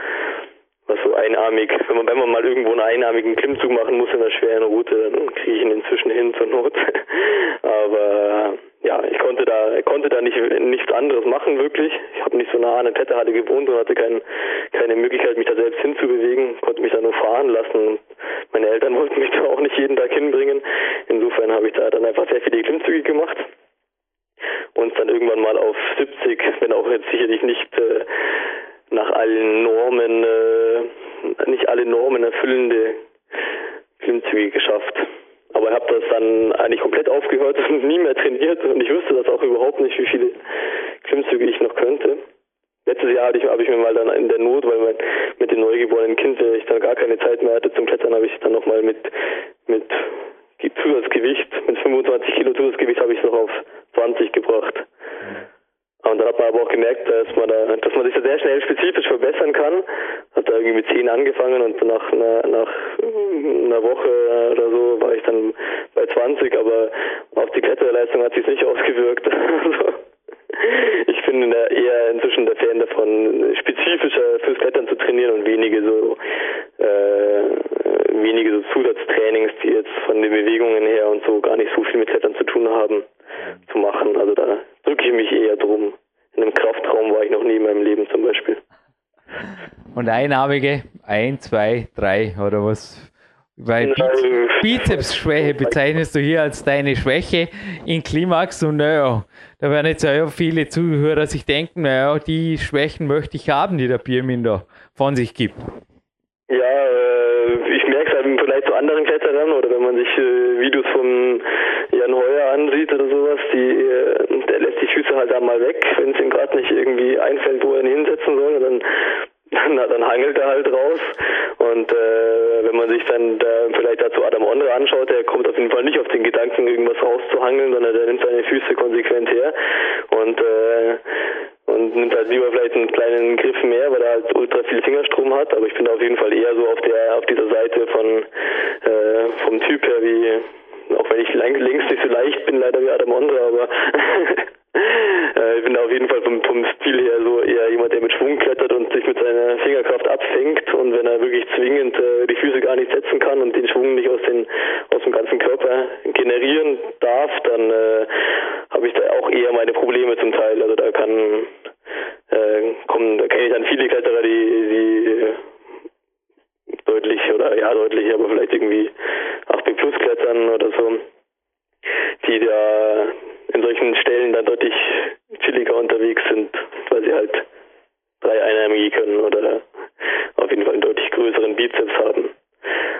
was so einarmig, wenn man, wenn man mal irgendwo einen einarmigen Klimmzug machen muss in einer schweren Route, dann kriege ich ihn inzwischen hin zur Not. Aber ja, ich konnte da konnte da nicht nichts anderes machen wirklich. Ich habe nicht so nah an der Kletterhalle gewohnt und hatte kein, keine Möglichkeit, mich da selbst hinzubewegen, konnte mich da nur fahren lassen. Meine Eltern wollten mich da auch nicht jeden Tag hinbringen. Insofern habe ich da dann einfach sehr viele Klimmzüge gemacht und dann irgendwann mal auf siebzig, wenn auch jetzt sicherlich nicht äh, nach allen Normen äh, nicht alle Normen erfüllende Klimmzüge geschafft. Aber ich habe das dann eigentlich komplett aufgehört und nie mehr trainiert. Und ich wüsste das auch überhaupt nicht, wie viele Klimmzüge ich noch könnte. Letztes Jahr habe ich, hab ich mir mal dann in der Not, weil mein, mit dem neugeborenen Kind, der ich dann gar keine Zeit mehr hatte zum Klettern, habe ich dann nochmal mit, mit Zusatzgewicht, mit fünfundzwanzig Kilo Zusatzgewicht habe ich es noch auf zwanzig gebracht. Und dann hat man aber auch gemerkt, dass man, da, dass man sich da sehr schnell spezifisch verbessern kann. Hat da irgendwie mit zehn angefangen und nach einer, nach einer Woche oder so war ich dann bei zwanzig, aber auf die Kletterleistung hat sich nicht ausgewirkt. Ich bin eher inzwischen der Fan davon, spezifischer fürs Klettern zu trainieren und wenige so äh, wenige so Zusatztrainings, die jetzt von den Bewegungen her und so gar nicht so viel mit Klettern zu tun haben, zu machen. Also da drücke ich mich eher drum. In einem Kraftraum war ich noch nie in meinem Leben zum Beispiel. Und Einarmige, ein, zwei, drei oder was? Weil Bizepsschwäche bezeichnest du hier als deine Schwäche in Klimax und naja, da werden jetzt ja viele Zuhörer sich denken, naja, die Schwächen möchte ich haben, die der Bermin da von sich gibt. Ja, äh, ich merke es halt vielleicht zu anderen Kletterern oder wenn man sich äh, Videos von Jan Heuer ansieht oder sowas, die, äh, der lässt die Füße halt da mal weg, wenn es ihm gerade nicht irgendwie einfällt, wo er ihn hinsetzen soll, und dann Na, dann hangelt er halt raus und äh, wenn man sich dann da vielleicht dazu Adam Ondra anschaut, der kommt auf jeden Fall nicht auf den Gedanken, irgendwas rauszuhangeln, sondern der nimmt seine Füße konsequent her und, äh, und nimmt halt lieber vielleicht einen kleinen Griff mehr, weil er halt ultra viel Fingerstrom hat, aber ich bin da auf jeden Fall eher so auf der auf dieser Seite von äh, vom Typ her, wie, auch wenn ich links nicht so leicht bin, leider wie Adam Ondra, aber ich bin da auf jeden Fall vom, vom Stil her so eher jemand, der mit Schwung klettert und sich mit seiner Fingerkraft abfängt und wenn er wirklich zwingend äh, die Füße gar nicht setzen kann und den Schwung nicht aus, den, aus dem ganzen Körper generieren darf, dann äh, habe ich da auch eher meine Probleme zum Teil. Also da kann äh, kommen, da kenne ich dann viele Kletterer, die, die deutlich oder ja deutlich, aber vielleicht irgendwie acht B plus klettern oder so, die da in solchen Stellen dann deutlich chilliger unterwegs sind, weil sie halt drei Einarmige können oder auf jeden Fall einen deutlich größeren Bizeps haben.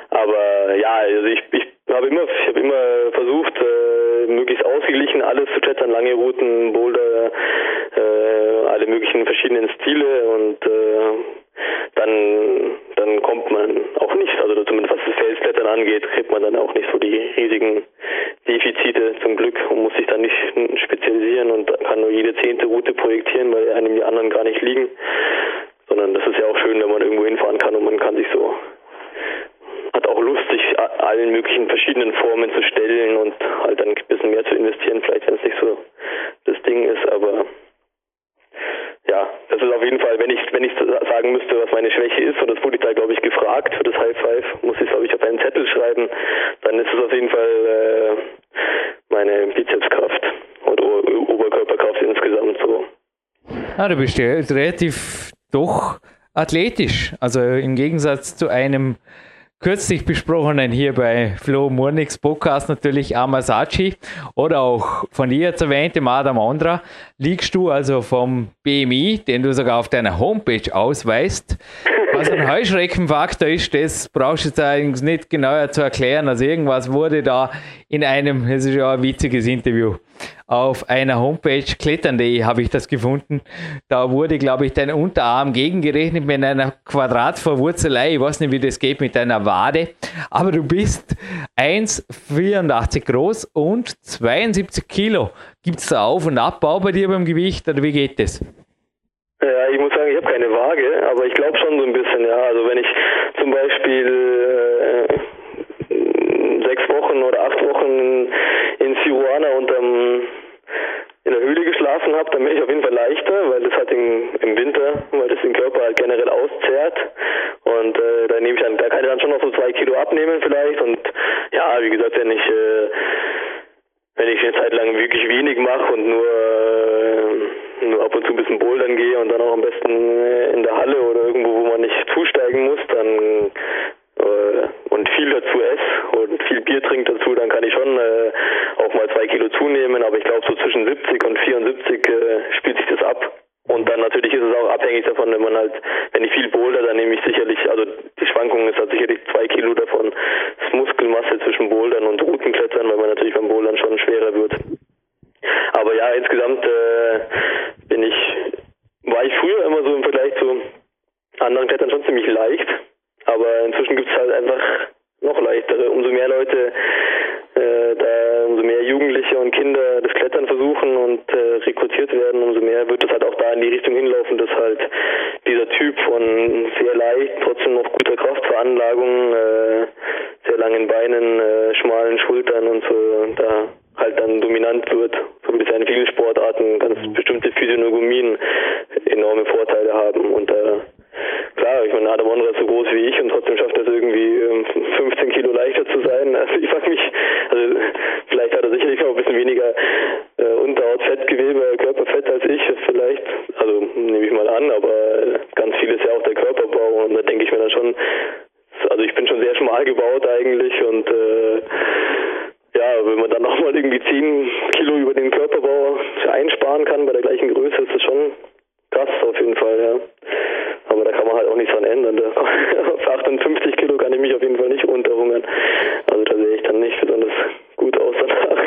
Aber ja, also ich, ich habe immer, ich habe immer versucht, äh, möglichst ausgeglichen alles zu klettern, lange Routen, Boulder, äh, alle möglichen verschiedenen Stile und äh, dann, dann kommt man auch nicht, also zumindest was das Felsklettern angeht, kriegt man dann auch nicht so die riesigen Defizite zum Glück und muss sich dann nicht spezialisieren und kann nur jede zehnte Route projektieren, weil einem die anderen gar nicht liegen, sondern das ist ja auch schön, wenn man irgendwo hinfahren kann und man kann sich so, hat auch Lust, sich allen möglichen verschiedenen Formen zu stellen und halt dann ein bisschen mehr zu investieren, vielleicht wenn es nicht so das Ding ist, aber ja, das ist auf jeden Fall, wenn ich wenn ich sagen müsste, was meine Schwäche ist, und das wurde ich da, glaube ich, gefragt für das High Five, muss ich, glaube ich, auf einen Zettel schreiben, dann ist es auf jeden Fall äh, meine Bizepskraft und o Oberkörperkraft insgesamt so. Ah, du bist ja relativ doch athletisch, also im Gegensatz zu einem kürzlich besprochenen hier bei Flo Murnigs Podcast natürlich Amasachi oder auch von dir jetzt erwähntem Adam Ondra, liegst du also vom B M I, den du sogar auf deiner Homepage ausweist. Was ein Heuschreckenfaktor ist, das brauchst du jetzt eigentlich nicht genauer zu erklären. Also irgendwas wurde da in einem, das ist ja ein witziges Interview, auf einer Homepage klettern punkt de habe ich das gefunden. Da wurde, glaube ich, dein Unterarm gegengerechnet mit einer Quadratverwurzelei. Ich weiß nicht, wie das geht mit deiner Wade. Aber du bist eins Komma vierundachtzig groß und zweiundsiebzig Kilo. Gibt es da Auf- und Abbau bei dir beim Gewicht oder wie geht das? Ja, ich muss sagen, ich habe keine Waage, aber ich glaube schon so ein bisschen, ja. Also wenn ich zum Beispiel äh, sechs Wochen oder acht Wochen in Siurana unterm in der Höhle geschlafen habe, dann bin ich auf jeden Fall leichter, weil das halt in, im Winter, weil das den Körper halt generell auszehrt und äh, da nehme ich an, da kann ich dann schon noch so zwei Kilo abnehmen vielleicht und ja, wie gesagt, wenn ich äh, wenn ich eine Zeit lang wirklich wenig mache und nur äh, nur ab und zu ein bisschen bouldern gehe und dann auch am besten in der Halle oder irgendwo, wo man nicht zusteigen muss, dann äh, und viel dazu esse und viel Bier trinke dazu, dann kann ich schon äh, auch mal zwei Kilo zunehmen, aber ich glaube so zwischen siebzig und vierundsiebzig äh, spielt sich das ab. Und dann natürlich ist es auch abhängig davon, wenn man halt, wenn ich viel boulder, dann nehme ich sicherlich, also die Schwankungen Muskelmasse zwischen Bouldern und Routenklettern, weil man natürlich beim Bouldern schon schwerer wird. Aber ja, insgesamt äh, bin ich, war ich früher immer so im Vergleich zu anderen Klettern schon ziemlich leicht, aber inzwischen gibt es halt einfach noch leichtere. Umso mehr Leute, äh, da umso mehr Jugendliche und Kinder das Klettern versuchen und äh, rekrutiert werden, umso mehr wird das halt auch da in die Richtung hinlaufen, dass halt dieser Typ von sehr leicht, trotzdem noch guter Kraftveranlagung, äh, sehr langen Beinen, äh, schmalen Schultern und so, und da halt dann dominant wird, so wie es in vielen Sportarten ganz bestimmte Physiognomien enorme Vorteile haben. Und äh, klar, ich meine, Adam Ondra ist so groß wie ich und trotzdem schafft er es irgendwie, fünfzehn Kilo leichter zu sein. Also ich frage mich, also vielleicht hat er sicherlich noch ein bisschen weniger äh, Unterhautfettgewebe, Körperfett als ich, vielleicht, also nehme ich mal an, aber ganz viel ist ja auch der Körperbau und da denke ich mir dann schon, also ich bin schon sehr schmal gebaut eigentlich und äh, ja, wenn man dann nochmal irgendwie zehn Kilo über den Körperbau einsparen kann bei der gleichen Größe, ist das schon krass auf jeden Fall, ja. Aber da kann man halt auch nichts dran ändern. Auf achtundfünfzig Kilo kann ich mich auf jeden Fall nicht runterhungern. Also da sehe ich dann nicht besonders gut aus danach.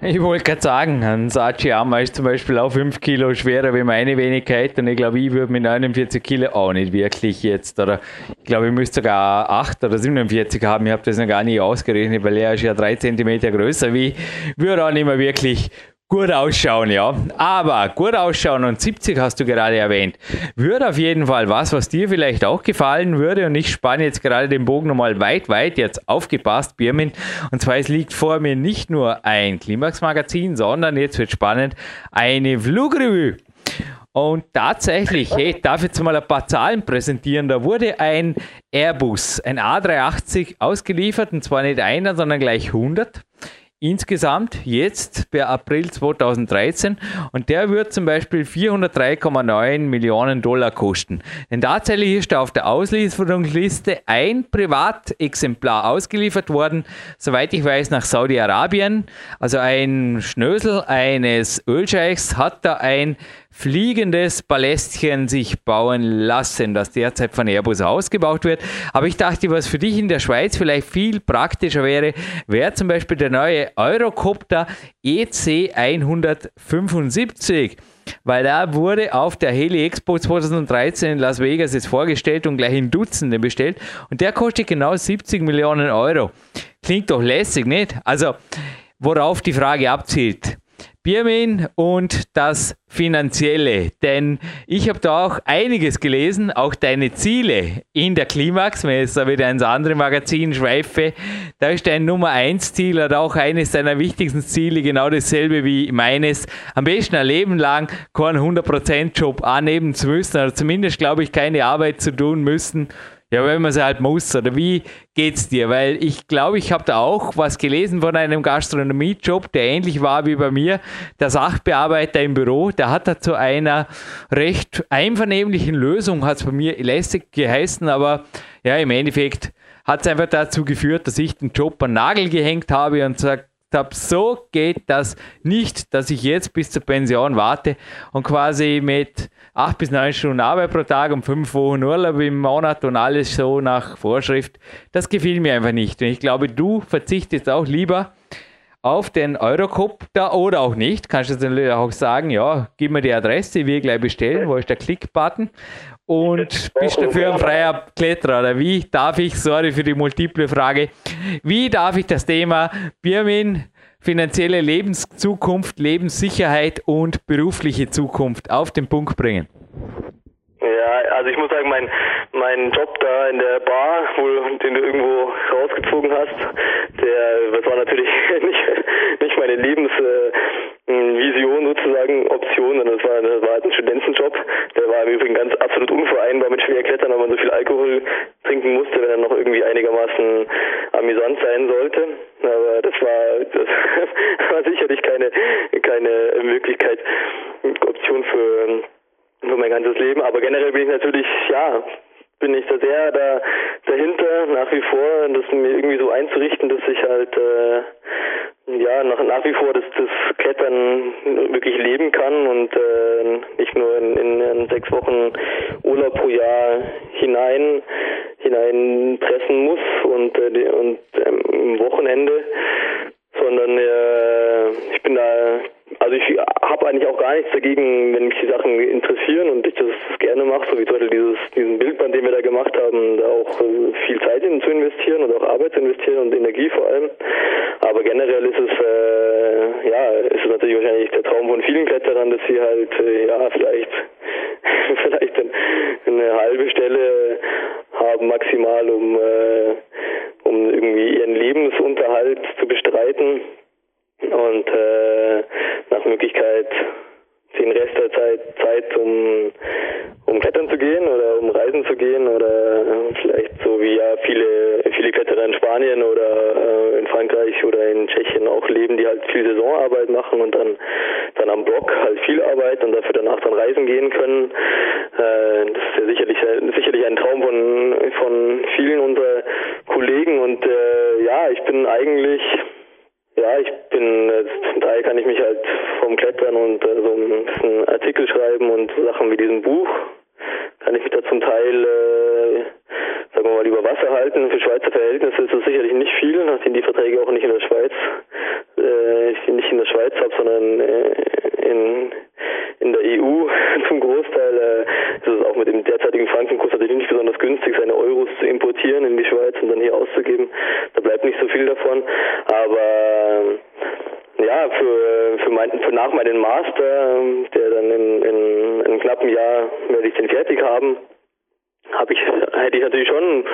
Ich wollte gerade sagen, Amasachi ist zum Beispiel auch fünf Kilo schwerer wie meine Wenigkeit. Und ich glaube, ich würde mit neunundvierzig Kilo auch nicht wirklich jetzt. Oder ich glaube, ich müsste sogar acht oder siebenundvierzig haben. Ich habe das noch gar nicht ausgerechnet, weil er ist ja drei Zentimeter größer wie ich. Würde auch nicht mehr wirklich gut ausschauen, ja. Aber gut ausschauen und siebzig hast du gerade erwähnt. Würde auf jeden Fall was, was dir vielleicht auch gefallen würde. Und ich spanne jetzt gerade den Bogen nochmal weit, weit. Jetzt aufgepasst, Bermin. Und zwar, es liegt vor mir nicht nur ein Klimax-Magazin, sondern jetzt wird spannend, eine Flugrevue. Und tatsächlich, hey, ich darf jetzt mal ein paar Zahlen präsentieren. Da wurde ein Airbus, ein A drei achtzig ausgeliefert. Und zwar nicht einer, sondern gleich hundert. Insgesamt jetzt per April zweitausenddreizehn und der wird zum Beispiel vierhundertdrei Komma neun Millionen Dollar kosten. Denn tatsächlich ist da auf der Auslieferungsliste ein Privatexemplar ausgeliefert worden, soweit ich weiß, nach Saudi-Arabien. Also ein Schnösel eines Ölscheichs hat da ein fliegendes Palästchen sich bauen lassen, das derzeit von Airbus ausgebaut wird. Aber ich dachte, was für dich in der Schweiz vielleicht viel praktischer wäre, wäre zum Beispiel der neue Eurocopter E C hundertfünfundsiebzig. Weil da wurde auf der Heli Expo zweitausenddreizehn in Las Vegas jetzt vorgestellt und gleich in Dutzenden bestellt. Und der kostet genau siebzig Millionen Euro. Klingt doch lässig, nicht? Also, worauf die Frage abzielt. Bermin und das Finanzielle, denn ich habe da auch einiges gelesen, auch deine Ziele in der Klimax, wenn ich jetzt da wieder ins andere Magazin schweife, da ist dein Nummer eins Ziel oder auch eines deiner wichtigsten Ziele, genau dasselbe wie meines, am besten ein Leben lang keinen hundert Prozent Job annehmen zu müssen oder zumindest, glaube ich, keine Arbeit zu tun müssen. Ja, wenn man es halt muss, oder wie geht's dir? Weil ich glaube, ich habe da auch was gelesen von einem Gastronomiejob, der ähnlich war wie bei mir. Der Sachbearbeiter im Büro, der hat da zu einer recht einvernehmlichen Lösung, hat es bei mir lästig geheißen, aber ja, im Endeffekt hat es einfach dazu geführt, dass ich den Job an den Nagel gehängt habe und gesagt habe, so geht das nicht, dass ich jetzt bis zur Pension warte und quasi mit acht bis neun Stunden Arbeit pro Tag und fünf Wochen Urlaub im Monat und alles so nach Vorschrift, das gefiel mir einfach nicht. Und ich glaube, du verzichtest auch lieber auf den Eurocopter oder auch nicht. Kannst du natürlich auch sagen, ja, gib mir die Adresse, die wir gleich bestellen, wo ist der Klick-Button und bist dafür ein freier Kletterer. Oder wie darf ich, sorry für die multiple Frage, wie darf ich das Thema Bermin, finanzielle Lebenszukunft, Lebenssicherheit und berufliche Zukunft auf den Punkt bringen? Ja, also ich muss sagen, mein, mein Job da in der Bar, wo, den du irgendwo rausgezogen hast, der, das war natürlich nicht, nicht meine Lebensvision äh, sozusagen, Option, sondern das war, das war halt ein Studentenjob. Der war im Übrigen ganz absolut unvereinbar mit Schwerklettern, weil man so viel Alkohol trinken musste, wenn er noch irgendwie einigermaßen amüsant sein sollte. Aber das war, das war sicherlich keine, keine Möglichkeit, Option für, für mein ganzes Leben. Aber generell bin ich natürlich, ja, bin ich da sehr da, dahinter, nach wie vor, das mir irgendwie so einzurichten, dass ich halt, äh, ja, nach, nach wie vor das, das Klettern wirklich leben kann und äh, nicht nur in, in, in sechs Wochen Urlaub pro Jahr hinein. hineinpressen muss und, äh, und ähm, am Wochenende, sondern äh, ich bin da, also ich habe eigentlich auch gar nichts dagegen, wenn mich die Sachen interessieren und ich das gerne mache, so wie zum Beispiel dieses, diesen Bildband, den wir da gemacht haben, da auch viel Zeit in zu investieren und auch Arbeit zu investieren und Energie vor allem. Aber generell ist es, äh, ja, ist es natürlich wahrscheinlich der Traum von vielen Kletterern, dass sie halt, äh, ja, vielleicht, vielleicht eine halbe Stelle haben maximal, um, äh, um irgendwie ihren Lebensunterhalt zu bestreiten und äh, nach Möglichkeit den Rest der Zeit, Zeit um, um klettern zu gehen oder um reisen zu gehen oder vielleicht so wie ja viele, viele Kletterer in Spanien oder äh, in Frankreich oder in Tschechien auch leben, die halt viel Saisonarbeit machen und dann, dann am Block halt viel Arbeit und dafür danach dann reisen gehen können. Äh, das ist ja sicherlich, sicherlich ein Traum von, von vielen unserer Kollegen und äh, ja, ich bin eigentlich... Ja, ich bin, zum Teil kann ich mich halt vom Klettern und äh, so ein bisschen Artikel schreiben und Sachen wie diesem Buch, kann ich mich da zum Teil, äh, sagen wir mal, über Wasser halten. Für Schweizer Verhältnisse ist das sicherlich nicht viel, nachdem die Verträge auch nicht in der Schweiz, äh, ich die nicht in der Schweiz habe, sondern äh, in, in der E U zum Großteil. Äh, ist es auch mit dem derzeitigen Frankenkurs natürlich nicht besonders günstig, seine Euros zu importieren in die Schweiz und dann hier auszugeben. Da bleibt nicht so viel davon, aber ja, für für, mein, für nach meinen Master, der dann in, in, in einem knappen Jahr werde ich den fertig haben, habe ich hätte ich natürlich schon,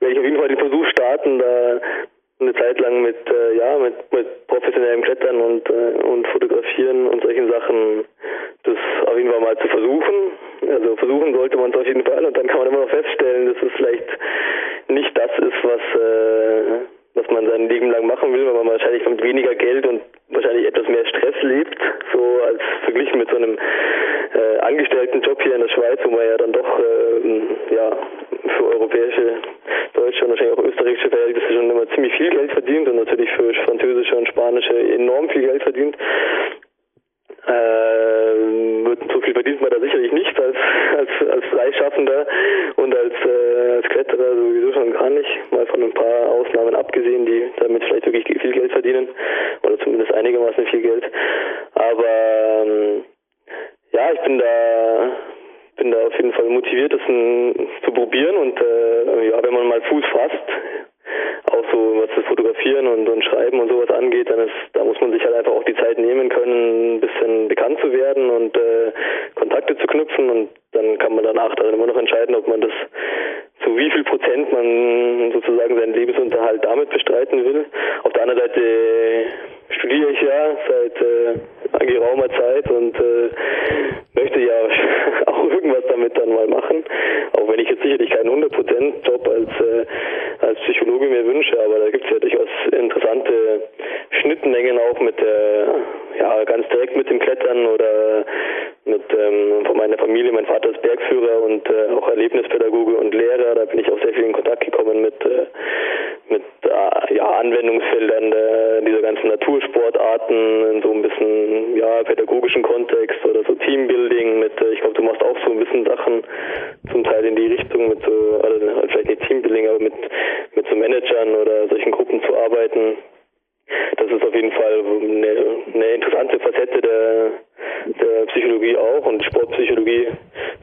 werde ich auf jeden Fall den Versuch starten, da eine Zeit lang mit äh, ja mit, mit professionellem Klettern und äh, und Fotografieren und solchen Sachen das auf jeden Fall mal zu versuchen. Also versuchen sollte man es auf jeden Fall und dann kann man immer noch feststellen, dass es vielleicht nicht das ist, was äh, was man sein Leben lang machen will, weil man wahrscheinlich mit weniger Geld und wahrscheinlich etwas mehr Stress lebt, so als verglichen mit so einem äh, Angestelltenjob hier in der Schweiz, wo man ja dann doch äh, ja für europäische, deutsche und wahrscheinlich auch österreichische Verhältnisse schon immer ziemlich viel Geld verdient und natürlich für französische und spanische enorm viel Geld verdient. Äh, so viel verdient man da sicherlich nicht als als als Freischaffender und als äh, als Kletterer sowieso schon gar nicht, mal von ein paar Ausnahmen abgesehen, die damit vielleicht wirklich viel Geld verdienen oder zumindest einigermaßen viel Geld. Aber ähm, ja, ich bin da bin da auf jeden Fall motiviert, das zu probieren und äh, ja, wenn man mal Fuß fasst, auch so was das Fotografieren und, und Schreiben und sowas angeht, dann ist, da muss man sich halt einfach auch die Zeit nehmen können, ein bisschen bekannt zu werden und äh, Kontakte zu knüpfen und dann kann man danach dann immer noch entscheiden, ob man das, zu wie viel Prozent man sozusagen seinen Lebensunterhalt damit bestreiten will. Auf der anderen Seite studiere ich ja seit äh, geraumer Zeit und äh, möchte ja auch irgendwas damit dann mal machen, auch wenn ich jetzt sicherlich keinen hundert Prozent Job als, äh, als Psychologe mir wünsche, aber da gibt es ja durchaus interessante Schnittmengen auch mit der, ja, ganz direkt mit dem Klettern oder mit ähm, von meiner Familie. Mein Vater ist Bergführer und äh, auch Erlebnispädagoge und Lehrer, da bin ich auch sehr viel in Kontakt gekommen mit, äh, mit äh, ja, Anwendungsfeldern der, dieser ganzen Natursportarten in so ein bisschen, ja, pädagogischen Kontext oder so Teambuilding mit, äh, ich glaube, du machst auch so ein bisschen Sachen zum Teil in die Richtung mit so, also vielleicht nicht Teambuilding, aber mit, mit so Managern oder solchen Gruppen zu arbeiten. Das ist auf jeden Fall eine, eine interessante Facette der, der Psychologie auch und Sportpsychologie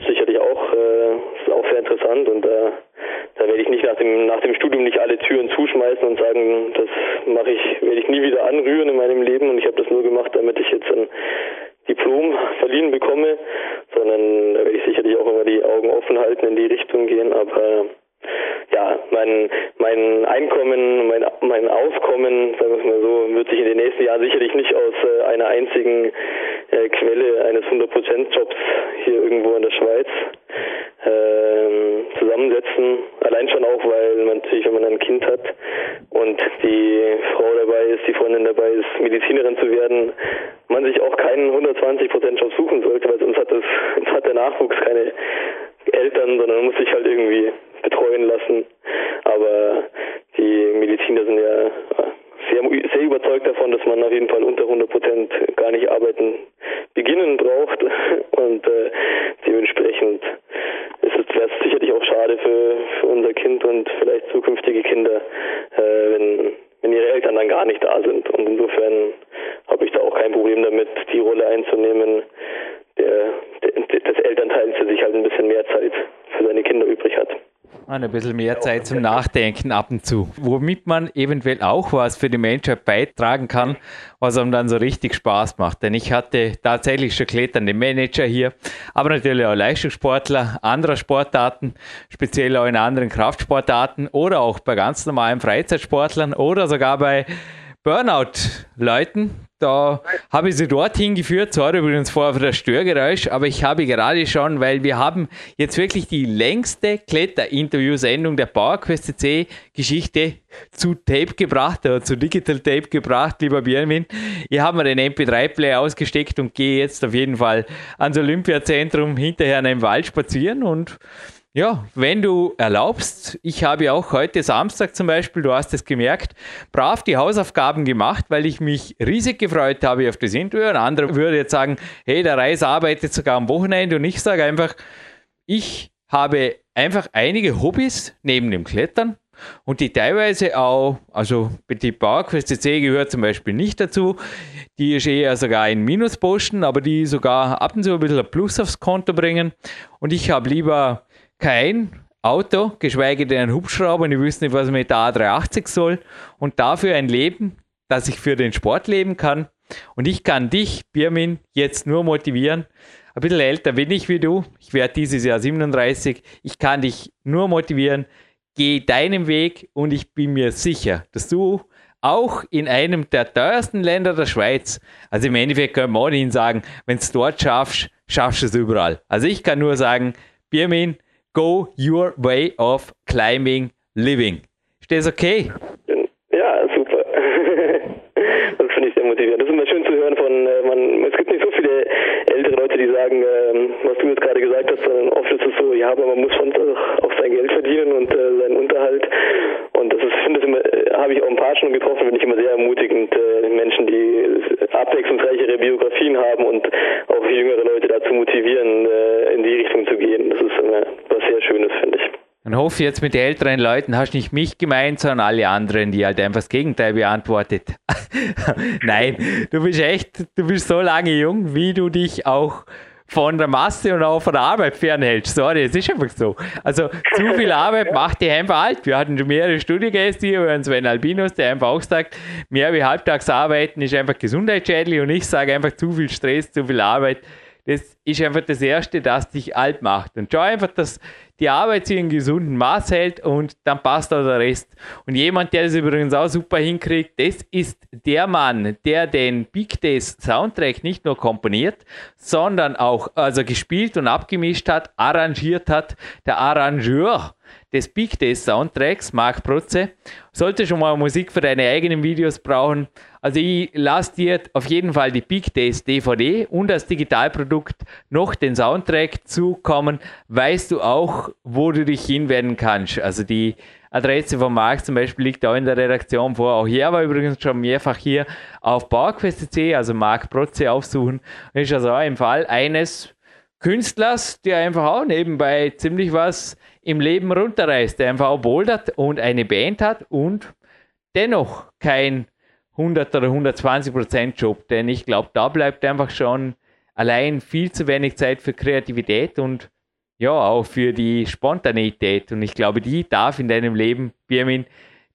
sicherlich auch, äh, ist auch sehr interessant und da, da werde ich nicht nach dem, nach dem Studium nicht alle Türen zuschmeißen und sagen, das mache ich, werde ich nie wieder anrühren in meinem Leben und ich habe das nur gemacht, damit ich jetzt ein Diplom verliehen bekomme, sondern da werde ich sicherlich auch immer die Augen offen halten, in die Richtung gehen, aber ja, mein, mein Einkommen, mein, mein Auskommen, sagen wir es mal so, wird sich in den nächsten Jahren sicherlich nicht aus äh, einer einzigen äh, Quelle eines hundert Prozent Jobs hier irgendwo in der Schweiz ähm, zusammensetzen. Allein schon auch, weil man natürlich, wenn man ein Kind hat und die Frau dabei ist, die Freundin dabei ist, Medizinerin zu werden, man sich auch keinen hundertzwanzig Prozent Job suchen sollte, weil sonst hat, das, sonst hat der Nachwuchs keine Eltern, sondern man muss sich halt irgendwie betreuen lassen, aber die Mediziner sind ja sehr, sehr überzeugt davon, dass man auf jeden Fall unter hundert Prozent gar nicht arbeiten beginnen braucht und äh, dementsprechend ist es sicherlich auch schade für, für unser Kind und gar nicht da sind. Und insofern habe ich da auch kein Problem damit, die Rolle einzunehmen, der, der, des Elternteils, der sich halt ein bisschen mehr Zeit für seine Kinder übrig hat. Ein bisschen mehr Zeit zum Nachdenken ab und zu. Womit man eventuell auch was für die Menschheit beitragen kann, was einem dann so richtig Spaß macht. Denn ich hatte tatsächlich schon kletternde Manager hier, aber natürlich auch Leistungssportler anderer Sportarten, speziell auch in anderen Kraftsportarten oder auch bei ganz normalen Freizeitsportlern oder sogar bei Burnout-Leuten. Da habe ich sie dorthin geführt. Sorry übrigens vorher für das Störgeräusch, aber ich habe gerade schon, weil wir haben jetzt wirklich die längste Kletter-Interview-Sendung der PowerQuest C C Geschichte zu Tape gebracht, oder zu Digital Tape gebracht, lieber Bermin. Ich habe mir den M P drei Player ausgesteckt und gehe jetzt auf jeden Fall ans Olympiazentrum hinterher in einem Wald spazieren und ja, wenn du erlaubst, ich habe ja auch heute Samstag zum Beispiel, du hast es gemerkt, brav die Hausaufgaben gemacht, weil ich mich riesig gefreut habe auf das Interview. Ein anderer würde jetzt sagen, hey, der Reis arbeitet sogar am Wochenende und ich sage einfach, ich habe einfach einige Hobbys neben dem Klettern und die teilweise auch, also die PowerQuest C C gehört zum Beispiel nicht dazu, die ist eher sogar in Minus posten, aber die sogar ab und zu ein bisschen ein Plus aufs Konto bringen und ich habe lieber kein Auto, geschweige denn ein Hubschrauber, und ich wüsste nicht, was mit der A drei achtzig soll. Und dafür ein Leben, dass ich für den Sport leben kann. Und ich kann dich, Bermin, jetzt nur motivieren. Ein bisschen älter bin ich wie du. Ich werde dieses Jahr siebenunddreißig. Ich kann dich nur motivieren. Geh deinen Weg und ich bin mir sicher, dass du auch in einem der teuersten Länder der Schweiz, also im Endeffekt können wir auch nicht sagen, wenn du es dort schaffst, schaffst du es überall. Also ich kann nur sagen, Bermin, go your way of climbing, living. Ist das okay? Ja, super. Das finde ich sehr motivierend. Das ist immer schön zu hören von, man, es gibt nicht so viele ältere Leute, die sagen, was du jetzt gerade gesagt hast, sondern oft ist es so, ja, aber man muss schon auch sein Geld verdienen und seinen Unterhalt. Und das ist, finde ich immer, habe ich auch ein paar schon getroffen, finde ich immer sehr ermutigend, Menschen, die abwechslungsreichere Biografien haben und auch jüngere Leute dazu motivieren, in die Richtung zu gehen. Das ist immer was sehr Schönes, finde ich. Und hoffe jetzt mit älteren Leuten hast du nicht mich gemeint, sondern alle anderen, die halt einfach das Gegenteil beantwortet. Nein, du bist echt, du bist so lange jung, wie du dich auch von der Masse und auch von der Arbeit fernhältst. Sorry, es ist einfach so. Also zu viel Arbeit macht dich einfach alt. Wir hatten schon mehrere Studiogäste hier, wir haben Sven Albinus, der einfach auch sagt, mehr wie halbtags arbeiten ist einfach gesundheitsschädlich und ich sage einfach zu viel Stress, zu viel Arbeit. Das ist einfach das Erste, das dich alt macht. Und schau einfach, dass die Arbeit sich in gesunden Maß hält und dann passt auch der Rest. Und jemand, der das übrigens auch super hinkriegt, das ist der Mann, der den Big Days Soundtrack nicht nur komponiert, sondern auch also gespielt und abgemischt hat, arrangiert hat, der Arrangeur des Big Days Soundtracks, Marc Protze. Sollte schon mal Musik für deine eigenen Videos brauchen. Also ich lasse dir auf jeden Fall die Big Days D V D und als Digitalprodukt noch den Soundtrack zukommen. Weißt du auch, wo du dich hinwenden kannst. Also die Adresse von Marc zum Beispiel liegt auch in der Redaktion vor. Auch hier war übrigens schon mehrfach hier auf PowerQuest.cc, also Marc Protze aufsuchen. Das ist also auch im Fall eines Künstlers, der einfach auch nebenbei ziemlich was im Leben runterreißt, der einfach auch bouldert und eine Band hat und dennoch kein hundert oder hundertzwanzig Prozent Job, denn ich glaube, da bleibt einfach schon allein viel zu wenig Zeit für Kreativität und ja, auch für die Spontaneität und ich glaube, die darf in deinem Leben, Bermin,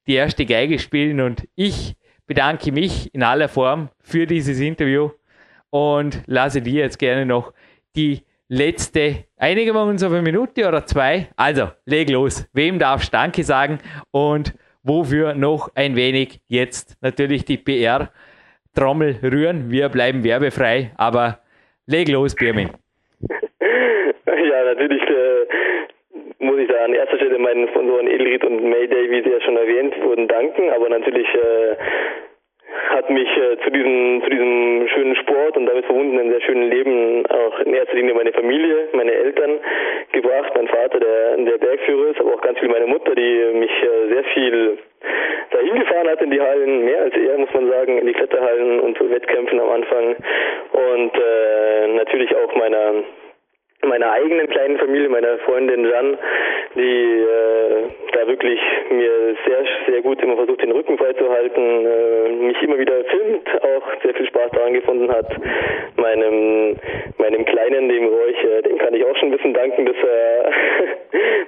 die erste Geige spielen und ich bedanke mich in aller Form für dieses Interview und lasse dir jetzt gerne noch die letzte, einigen wir uns auf eine Minute oder zwei. Also, leg los. Wem darfst du Danke sagen und wofür noch ein wenig jetzt natürlich die P R-Trommel rühren. Wir bleiben werbefrei, aber leg los, Bermin. Ja, natürlich äh, muss ich da an erster Stelle meinen Sponsoren Edelrid und Mayday, wie sie ja schon erwähnt wurden, danken, aber natürlich äh, hat mich äh, zu diesem zu diesem schönen Sport und damit verbundenen sehr schönen Leben auch in erster Linie meine Familie, meine Eltern gebracht, mein Vater, der der Bergführer ist, aber auch ganz viel meine Mutter, die mich äh, sehr viel dahin gefahren hat in die Hallen, mehr als eher, muss man sagen, in die Kletterhallen und zu Wettkämpfen am Anfang und äh, natürlich auch meiner meiner eigenen kleinen Familie, meiner Freundin Jan, die äh, da wirklich mir sehr, sehr gut immer versucht, den Rücken frei zu halten, äh, mich immer wieder filmt, auch sehr viel Spaß daran gefunden hat. Meinem meinem Kleinen, dem Roich, äh, dem kann ich auch schon ein bisschen danken, dass er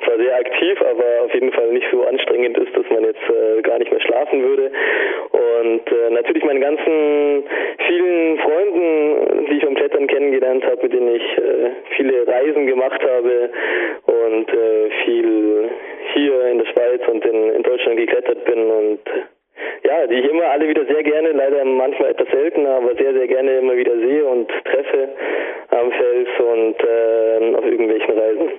zwar sehr aktiv, aber auf jeden Fall nicht so anstrengend ist, dass man jetzt äh, gar nicht mehr schlafen würde. Und äh, natürlich meinen ganzen vielen Freunden, die ich beim Klettern kennengelernt habe, mit denen ich äh, viele Reisen gemacht habe und äh, viel hier in der Schweiz und in, in Deutschland geklettert bin und ja, die ich immer alle wieder sehr gerne, leider manchmal etwas seltener, aber sehr, sehr gerne immer wieder sehe und treffe am Fels und äh, auf irgendwelchen Reisen.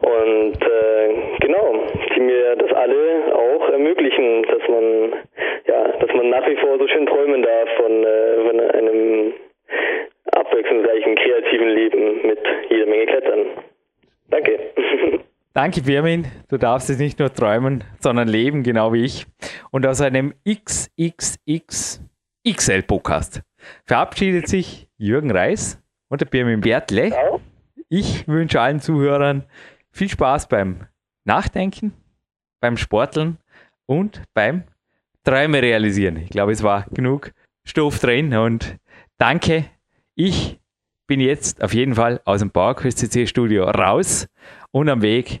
Und äh, genau, die mir das alle auch ermöglichen, dass man ja, dass man nach wie vor so schön träumen darf von, äh, von einem abwechslungsreichen, kreativen Leben mit jeder Menge Klettern. Danke. Danke, Bermin. Du darfst es nicht nur träumen, sondern leben, genau wie ich. Und aus einem X X X X L-Podcast verabschiedet sich Jürgen Reis und der Bermin Bärtle. Ciao. Ich wünsche allen Zuhörern viel Spaß beim Nachdenken, beim Sporteln und beim Träume realisieren. Ich glaube, es war genug Stoff drin und danke. Ich bin jetzt auf jeden Fall aus dem PowerQuest C C Studio raus und am Weg